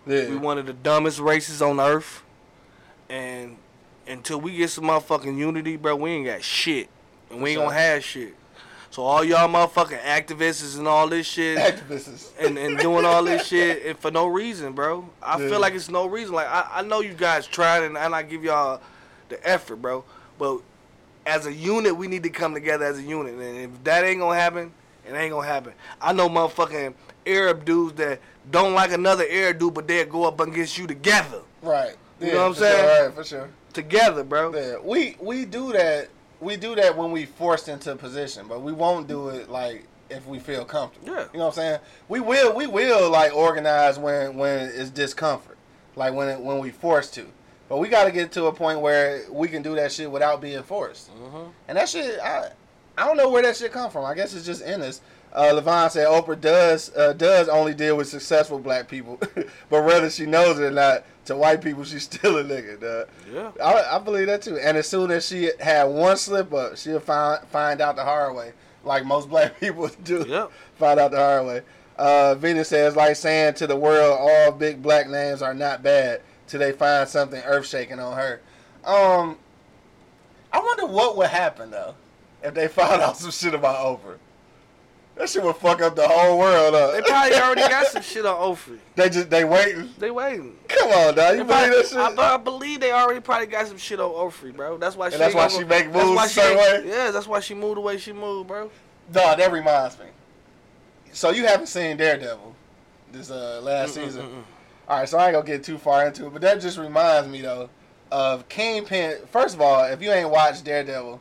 Yeah. We one of the dumbest races on earth. And until we get some motherfucking unity, bro, we ain't got shit. And we ain't going to have shit. So all y'all motherfucking activists and all this shit, activists and, and doing all this shit and for no reason, bro. I yeah. feel like it's no reason. Like I, I know you guys tried and, and I give y'all the effort, bro. But as a unit, we need to come together as a unit. And if that ain't gonna happen, it ain't gonna happen. I know motherfucking Arab dudes that don't like another Arab dude, but they'll go up against you together. Right. You yeah, know what I'm saying? Sure, right, for sure. Together, bro. Yeah. We we do that. We do that when we forced into a position, but we won't do it like if we feel comfortable. Yeah. You know what I'm saying? We will we will like organize when, when it's discomfort. Like when it, when we forced to. But we gotta get to a point where we can do that shit without being forced. Mm-hmm. And that shit I I don't know where that shit come from. I guess it's just in us. Uh, Levon said Oprah does uh, does only deal with successful black people, but whether she knows it or not, to white people she's still a nigga. Duh. Yeah, I, I believe that too. And as soon as she had one slip up, she'll find find out the hard way, like most black people do. Yep. Find out the hard way. Uh, Venus says, like saying to the world, all big black names are not bad till they find something earth shaking on her. Um, I wonder what would happen though if they found out some shit about Oprah. That shit would fuck up the whole world up. They probably already got some shit on Oprah. They just, they waiting. They waiting. Come on, dog. You they believe probably, that shit? I, I believe they already probably got some shit on Oprah, bro. That's why she. And that's why she go, make moves the same way? Yeah, that's why she moved the way she moved, bro. Dog, that reminds me. So you haven't seen Daredevil this uh, last mm-mm, season. Mm-mm. All right, so I ain't going to get too far into it, but that just reminds me, though, of Kingpin. First of all, if you ain't watched Daredevil,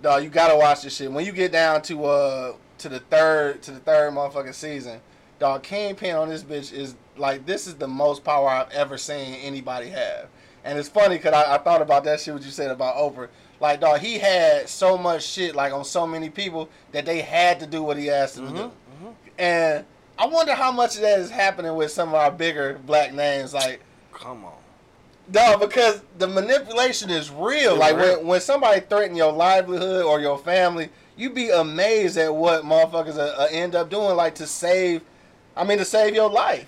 dog, you got to watch this shit. When you get down to... uh. to the third to the third motherfucking season, dog, Kingpin on this bitch is like, this is the most power I've ever seen anybody have. And it's funny because I, I thought about that shit what you said about Oprah. Like, dog, he had so much shit like on so many people that they had to do what he asked them mm-hmm, to do. Mm-hmm. And I wonder how much of that is happening with some of our bigger black names. Like, come on, dog, because the manipulation is real. It's like real. When, when somebody threatens your livelihood or your family, you be amazed at what motherfuckers uh, uh, end up doing, like to save, I mean, to save your life.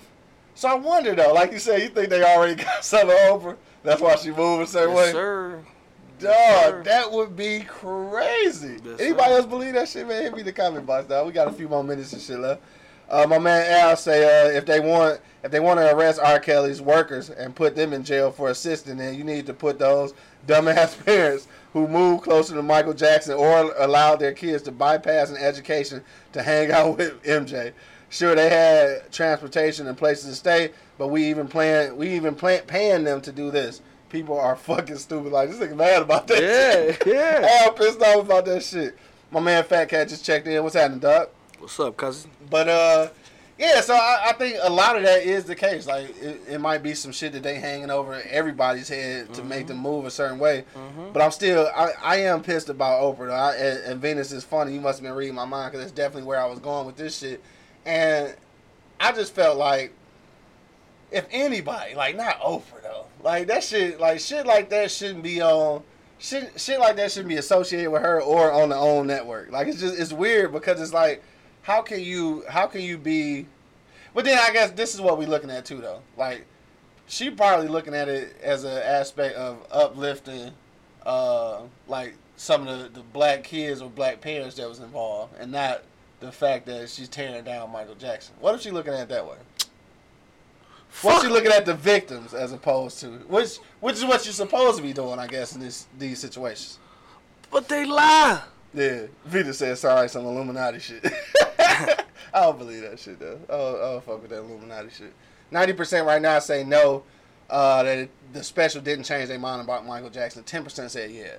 So I wonder, though, like you said, you think they already got something over? That's why she moving a certain yes, way? Sir. Dog, yes, sir. That would be crazy. Yes, Anybody sir. else believe that shit, man? Hit me in the comment box, dog. We got a few more minutes and shit left. Uh, my man Al say, uh, if they want, If they want to arrest R. Kelly's workers and put them in jail for assisting, then you need to put those dumbass parents who moved closer to Michael Jackson or allowed their kids to bypass an education to hang out with M J. Sure, they had transportation and places to stay, but we even plan we even plan, paying them to do this. People are fucking stupid. Like, this nigga mad about that yeah, shit. Yeah, yeah. I'm pissed off about that shit. My man Fat Cat just checked in. What's happening, dog? What's up, cousin? But, uh... yeah, so I, I think a lot of that is the case. Like, it, it might be some shit that they hanging over everybody's head to mm-hmm. make them move a certain way. Mm-hmm. But I'm still, I, I am pissed about Oprah. I, and, and Venus is funny. You must have been reading my mind, because that's definitely where I was going with this shit. And I just felt like, if anybody, like, not Oprah, though. Like, that shit, like, shit like that shouldn't be on, shit, shit like that shouldn't be associated with her or on the own network. Like, it's just, it's weird, because it's like, How can you how can you be but then I guess this is what we're looking at too, though. Like, she probably looking at it as an aspect of uplifting uh like some of the, the black kids or black parents that was involved, and not the fact that she's tearing down Michael Jackson. What if she looking at it that way? Fuck. What if she looking at the victims as opposed to which which is what you're supposed to be doing, I guess, in this these situations. But they lie. Yeah, Vita said sorry, some Illuminati shit. I don't believe that shit, though. Oh, oh, fuck with that Illuminati shit. ninety percent right now say no, uh, that it, the special didn't change their mind about Michael Jackson. ten percent said yeah.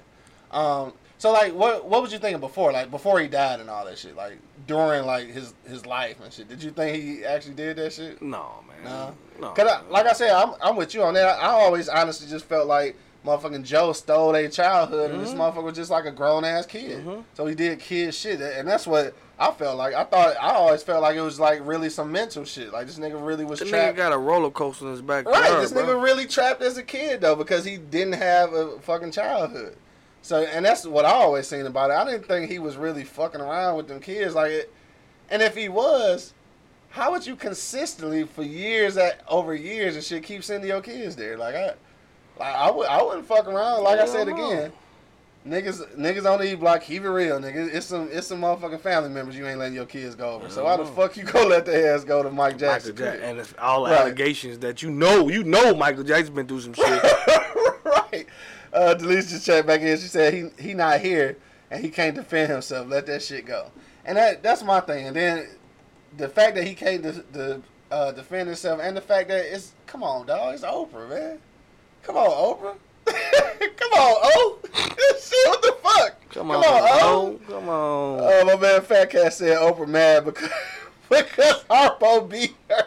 Um, so, like, what what was you thinking before? Like, before he died and all that shit? Like, during, like, his, his life and shit. Did you think he actually did that shit? No, man. No? No. Cause I, like I said, I'm, I'm with you on that. I, I always honestly just felt like motherfucking Joe stole their childhood, and mm-hmm. this motherfucker was just like a grown ass kid. Mm-hmm. So he did kid shit, and that's what I felt like. I thought I always felt like it was like really some mental shit. Like, this nigga really was. This trapped. Nigga got a roller coaster in his back. Right, her, this bro. Nigga really trapped as a kid, though, because he didn't have a fucking childhood. So, and that's what I always seen about it. I didn't think he was really fucking around with them kids, like it. And if he was, how would you consistently for years at over years and shit keep sending your kids there? Like I. Like, I, would, I wouldn't fuck around. Like I, I said again, know. niggas niggas on the E Block, keep it real, nigga. It's some it's some motherfucking family members you ain't letting your kids go over. So why know. the fuck you go let their ass go to Mike Jackson? Michael Jackson. And it's all right. allegations that you know, you know Michael Jackson's been through some shit. Right. Uh, Delise just checked back in. She said he he not here and he can't defend himself. Let that shit go. And that that's my thing. And then the fact that he can't de- de- uh, defend himself, and the fact that it's come on, dog, it's Oprah, man. Come on, Oprah. Come on, O. Shit, what the fuck? Come on, Come on O. Come on. Oh, my man Fat Cat said Oprah mad because, because Harpo beat her.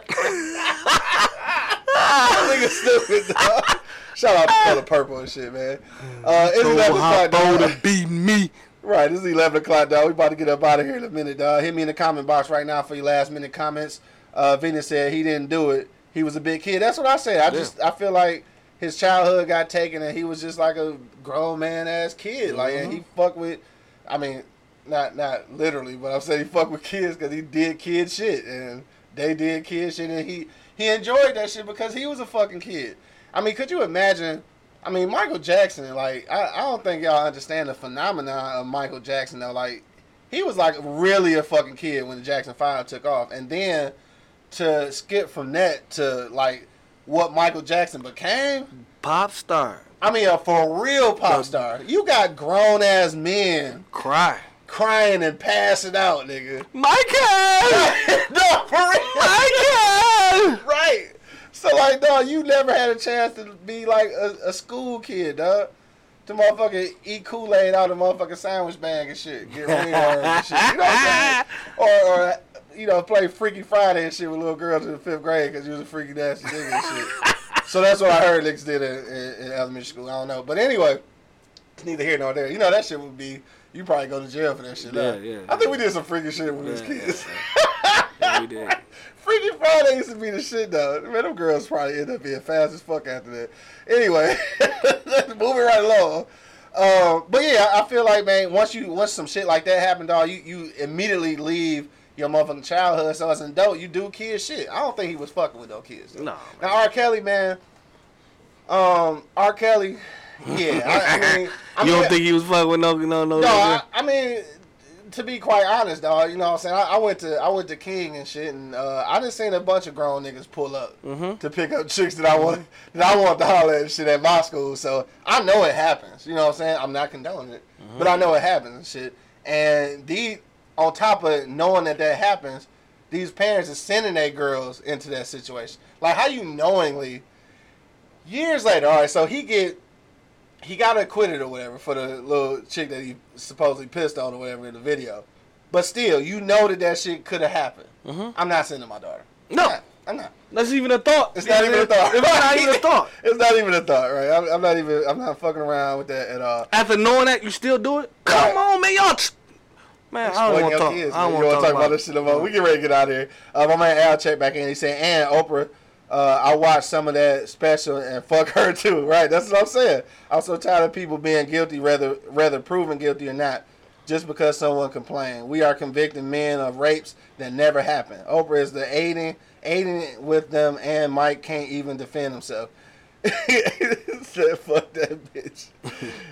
That nigga stupid, dog. Shout out to Color Purple and shit, man. Uh, it's so eleven o'clock, dog. Harpo beat me. Right, it's eleven o'clock, dog. We about to get up out of here in a minute, dog. Hit me in the comment box right now for your last-minute comments. Uh, Venus said he didn't do it. He was a big kid. That's what I said. I yeah. just, I feel like his childhood got taken, and he was just like a grown man ass kid. Like, mm-hmm. and he fucked with, I mean, not not literally, but I'm saying he fucked with kids because he did kid shit, and they did kid shit, and he he enjoyed that shit because he was a fucking kid. I mean, could you imagine? I mean, Michael Jackson. Like, I, I don't think y'all understand the phenomenon of Michael Jackson, though. Like, he was like really a fucking kid when the Jackson Five took off, and then to skip from that to like what Michael Jackson became? Pop star. I mean, a for real pop the, star. You got grown-ass men cry. crying and passing out, nigga. Michael! No, for real. Michael! Right. So, like, dog, you never had a chance to be, like, a, a school kid, dog. To motherfucking eat Kool-Aid out of the motherfucking sandwich bag and shit. Get real and shit. You know what I'm saying? Or... or you know, play Freaky Friday and shit with little girls in the fifth grade because you was a freaky nasty nigga and shit. So that's what I heard niggas did in, in, in elementary school. I don't know. But anyway, neither here nor there. You know, that shit would be, you probably go to jail for that shit. Yeah, yeah. I think we did some freaky shit when we was kids. Yeah, we did. Freaky Friday used to be the shit, though. Man, them girls probably end up being fast as fuck after that. Anyway, moving right along. Uh, but yeah, I feel like, man, once you once some shit like that happened, dog, you, you immediately leave your motherfucking childhood, so as an adult, you do kid shit. I don't think he was fucking with no kids, though. No. Man. Now, R. Kelly, man, um, R. Kelly, yeah. I, I mean, I you mean, don't think he was fucking with no, no, no? No, I, I mean, to be quite honest, dog, you know what I'm saying? I, I went to I went to King and shit, and uh, I just seen a bunch of grown niggas pull up mm-hmm. to pick up chicks that I want that I want to holler at shit at my school. So I know it happens. You know what I'm saying? I'm not condoning it, mm-hmm. but I know it happens and shit. And these, on top of knowing that that happens, these parents are sending their girls into that situation. Like, how you knowingly, years later, all right, so he get, he got acquitted or whatever for the little chick that he supposedly pissed on or whatever in the video. But still, you know that that shit could have happened. Mm-hmm. I'm not sending my daughter. No. I'm not. I'm not. That's even a thought. It's, it's not even a thought. It's not even a thought. It's not even a thought, right? I'm, I'm not even, I'm not fucking around with that at all. After knowing that, you still do it? Right. Come on, man, y'all. T- Man, I don't want to talk, kids, I don't want talk, talk about, about this shit no more. We get ready to get out of here. Uh, my man Al checked back in. He said, and Oprah, uh, I watched some of that special and fuck her too. Right, that's what I'm saying. I'm so tired of people being guilty, rather rather proven guilty or not, just because someone complained. We are convicting men of rapes that never happened. Oprah is the aiding, aiding with them, and Mike can't even defend himself. Said, fuck that bitch.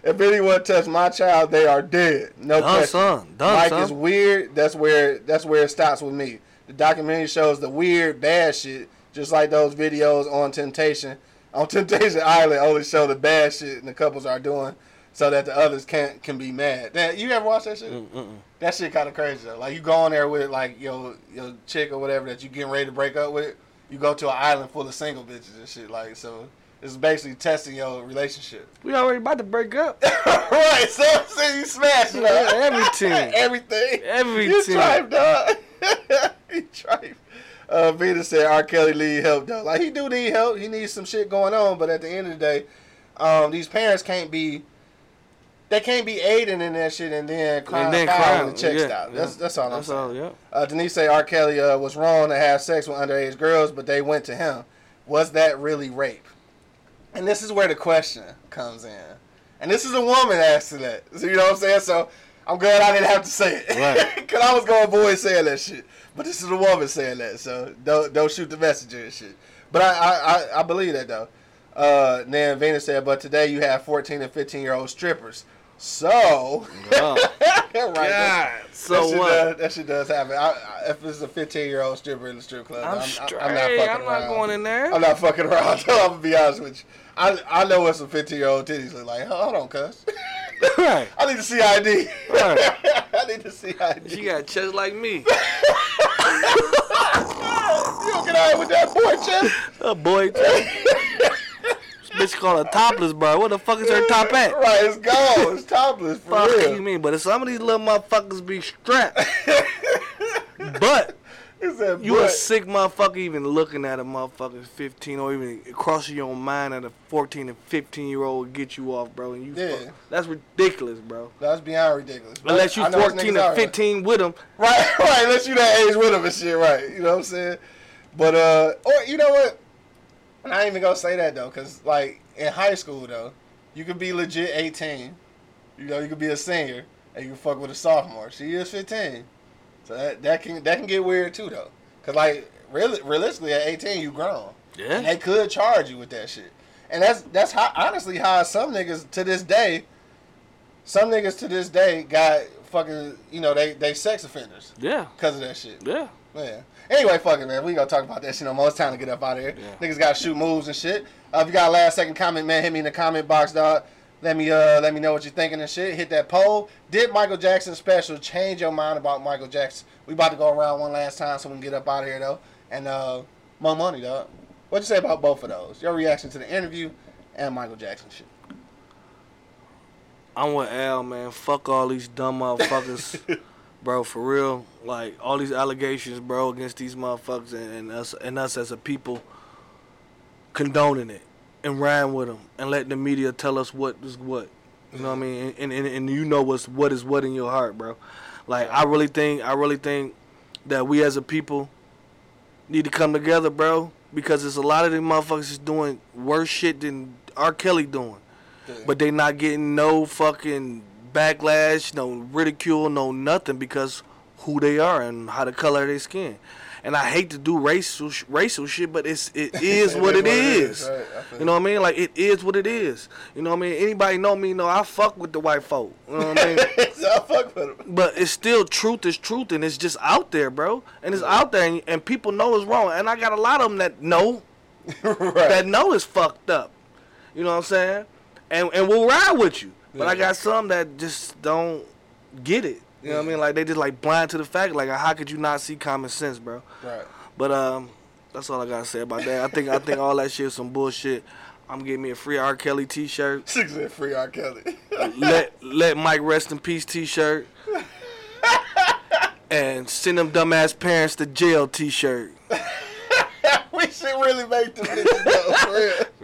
If anyone touched my child, they are dead. No Done question. Son. Done Mike son. Is weird. That's where that's where it stops with me. The documentary shows the weird, bad shit, just like those videos on Temptation on Temptation Island only show the bad shit and the couples are doing, so that the others can't can be mad. That you ever watch that shit? Mm-mm. That shit kind of crazy though. Like you go on there with like your your chick or whatever that you getting ready to break up with. You go to an island full of single bitches and shit like so. It's basically testing your relationship. We already about to break up. Right, so I'm saying you smash it up. Everything. Everything. Everything. You tripe, dog. You tripe. Uh, Vita said R. Kelly need help, though. Like, he do need help. He needs some shit going on, but at the end of the day, um, these parents can't be, they can't be aiding in that shit and then crying out and check yeah, stop. Yeah. That's, that's all that's I'm all, saying. Yeah. Uh, Denise said R. Kelly uh, was wrong to have sex with underage girls, but they went to him. Was that really rape? And this is where the question comes in. And this is a woman asking that. So you know what I'm saying? So I'm glad I didn't have to say it. Right. Because I was going to avoid saying that shit. But this is a woman saying that. So don't don't shoot the messenger and shit. But I I, I, I believe that, though. Uh, Nan Vena said, but today you have fourteen and fifteen-year-old strippers. So. Wow. Right, God. That, so that what? Does, that shit does happen. I, I, if it's a fifteen-year-old stripper in the strip club, I'm, I'm, straight. I'm not fucking I'm not around. going in there. I'm not fucking around. I'm going to be honest with you. I I know what some fifteen-year-old titties look like. Hold on, cuz. Right. I need to see I D. Right. I need to see I D. She got a chest like me. You don't get out with that boy chest. A boy chest. This bitch called a topless, bro. Where the fuck is her top at? Right, it's gone. It's topless, for fuck real. Fuck you mean, but if some of these little motherfuckers be strapped. But... you butt. A sick motherfucker even looking at a motherfucker fifteen or even crossing your mind at a fourteen and fifteen year old would get you off, bro. And you yeah. fuck. That's ridiculous, bro. That's beyond ridiculous. Bro. Unless you fourteen or fifteen right. with them. Right, right. Unless you that age with them and shit, right. You know what I'm saying? But, uh, or you know what? And I ain't even gonna say that, though, because, like, in high school, though, you could be legit eighteen. You know, you could be a senior and you can fuck with a sophomore. She is fifteen. So that, that can that can get weird too though, cause like really realistically at eighteen you grown. Yeah. And they could charge you with that shit, and that's that's how honestly how some niggas to this day, some niggas to this day got fucking you know they, they sex offenders. Yeah. Cause of that shit. Yeah. Yeah. Anyway, fuck it, man. We ain't gonna talk about that shit no more. It's time to get up out of here. Yeah. Niggas gotta shoot moves and shit. Uh, if you got a last second comment, man, hit me in the comment box, dog. Let me uh let me know what you're thinking and shit. Hit that poll. Did Michael Jackson special change your mind about Michael Jackson? We about to go around one last time so we can get up out of here, though. And uh, more money, dog. What'd you say about both of those? Your reaction to the interview and Michael Jackson shit. I'm with Al, man. Fuck all these dumb motherfuckers. Bro, for real. Like, all these allegations, bro, against these motherfuckers and, and us and us as a people condoning it. And riding with them and letting the media tell us what is what. You know what I mean? And and, and you know what's, what is what in your heart, bro. Like, I really think I really think that we as a people need to come together, bro, because there's a lot of these motherfuckers is doing worse shit than R. Kelly doing. Yeah. But they not getting no fucking backlash, no ridicule, no nothing because who they are and how the color of their skin. and I hate to do racial racial shit, but it's it is what it, it is. is. Right. You know what I mean? Like it is what it is. You know what I mean? Anybody know me? Know I fuck with the white folk. You know what I mean? So I fuck with them. But it's still truth is truth, and it's just out there, bro. And it's out there, and, and people know it's wrong. And I got a lot of them that know right. that know it's fucked up. You know what I'm saying? And and we'll ride with you. But yeah. I got some that just don't get it. You know what I mean? Like, they just, like, blind to the fact. Like, how could you not see common sense, bro? Right. But um, that's all I got to say about that. I think I think all that shit is some bullshit. I'm getting me a free R Kelly T-shirt. She said free R Kelly. let, let Mike rest in peace T-shirt. And send them dumbass parents to jail T-shirt. We should really make the bitches, though, for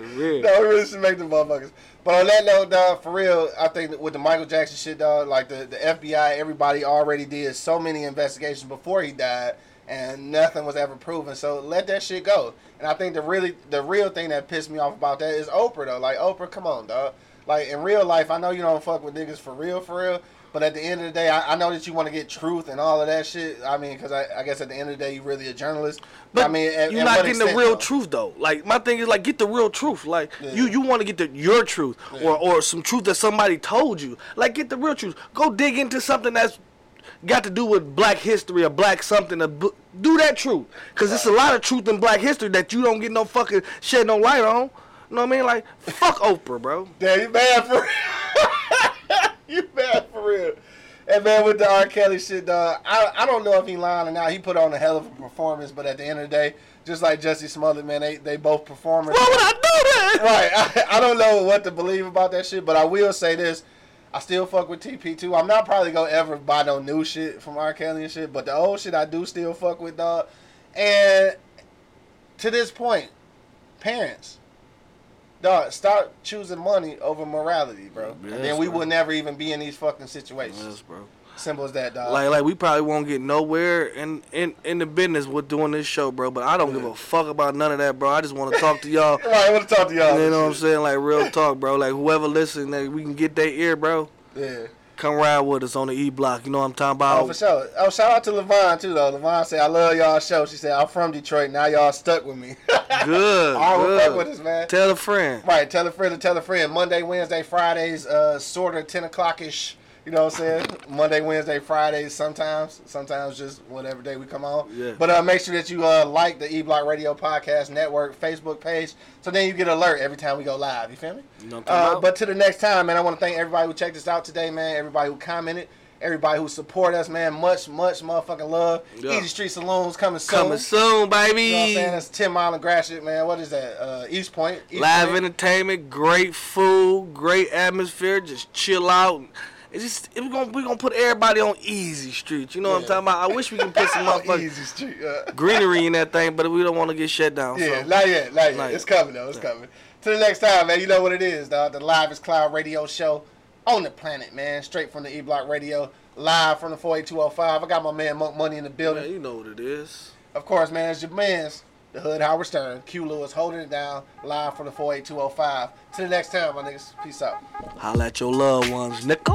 real. For real. No, we really should make the motherfuckers. But on that note, dog, for real, I think that with the Michael Jackson shit, dog, like the, the F B I, everybody already did so many investigations before he died, and nothing was ever proven. So let that shit go. And I think the really the real thing that pissed me off about that is Oprah, though. Like, Oprah, come on, dog. Like, in real life, I know you don't fuck with niggas for real, for real. But at the end of the day, I, I know that you want to get truth and all of that shit. I mean, because I, I guess at the end of the day, you're really a journalist. But I mean, at, you're at not getting extent, the real though? truth, though. Like, my thing is, like, get the real truth. Like, yeah. you, you want to get the, your truth yeah. or, or some truth that somebody told you. Like, get the real truth. Go dig into something that's got to do with black history or black something. Or b- do that truth. Because there's right. a lot of truth in black history that you don't get no fucking shed no light on. You know what I mean? Like, fuck Oprah, bro. Damn, you bad for You mad for real. And, man, with the R. Kelly shit, dog, I, I don't know if he lying or not. He put on a hell of a performance, but at the end of the day, just like Jussie Smollett, man, they, they both performers. Why would I do that? Right. I, I don't know what to believe about that shit, but I will say this. I still fuck with T P two. I'm not probably going to ever buy no new shit from R. Kelly and shit, but the old shit I do still fuck with, dog. And to this point, parents, dog, stop choosing money over morality, bro. Yes, and then we bro. will never even be in these fucking situations. Yes, bro. Simple as that, dog. Like, like we probably won't get nowhere in, in, in the business with doing this show, bro. But I don't give a fuck about none of that, bro. I just want to talk to y'all. Right, I want to talk to y'all. You know what I'm saying? Like, real talk, bro. Like, whoever listens, like, we can get their ear, bro. Yeah. Come ride with us on the E Block. You know what I'm talking about? Oh, for sure. Oh, shout out to LaVon, too, though. LaVon said, I love y'all's show. She said, I'm from Detroit. Now y'all stuck with me. Good. All right, fuck with us, man. Tell a friend. Right. Tell a friend to tell a friend. Monday, Wednesday, Fridays, uh, sort of ten o'clock-ish. You know what I'm saying? Monday, Wednesday, Fridays sometimes. Sometimes just whatever day we come on. Yeah. But uh, make sure that you uh, like the E Block Radio Podcast Network Facebook page so then you get alert every time we go live. You feel me? No uh, but to the next time, man, I want to thank everybody who checked us out today, man. Everybody who commented. Everybody who support us, man. Much, much motherfucking love. Yeah. Easy Street Saloon's coming soon. Coming soon, baby. You know what I'm saying? That's ten mile and grass shit, man. What is that? Uh, East Point. East live Point. Entertainment. Great food. Great atmosphere. Just chill out. It's just we're gonna we're gonna put everybody on Easy Street. You know yeah. what I'm talking about? I wish we could put some motherfucking Easy Street uh. greenery in that thing, but we don't want to get shut down. Yeah, so. not yet, not yet. Not it's yet. coming though. It's yeah. coming. Till the next time, man. You know what it is, dog. The livest cloud radio show on the planet, man. Straight from the E Block Radio, live from the four eight two oh five. I got my man Monk Money in the building. Man, you know what it is. Of course, man. It's your man's the Hood Howard Stern. Q Lewis holding it down, live from the four eight two oh five. Till the next time, my niggas. Peace out. Holla at your loved ones, nickel.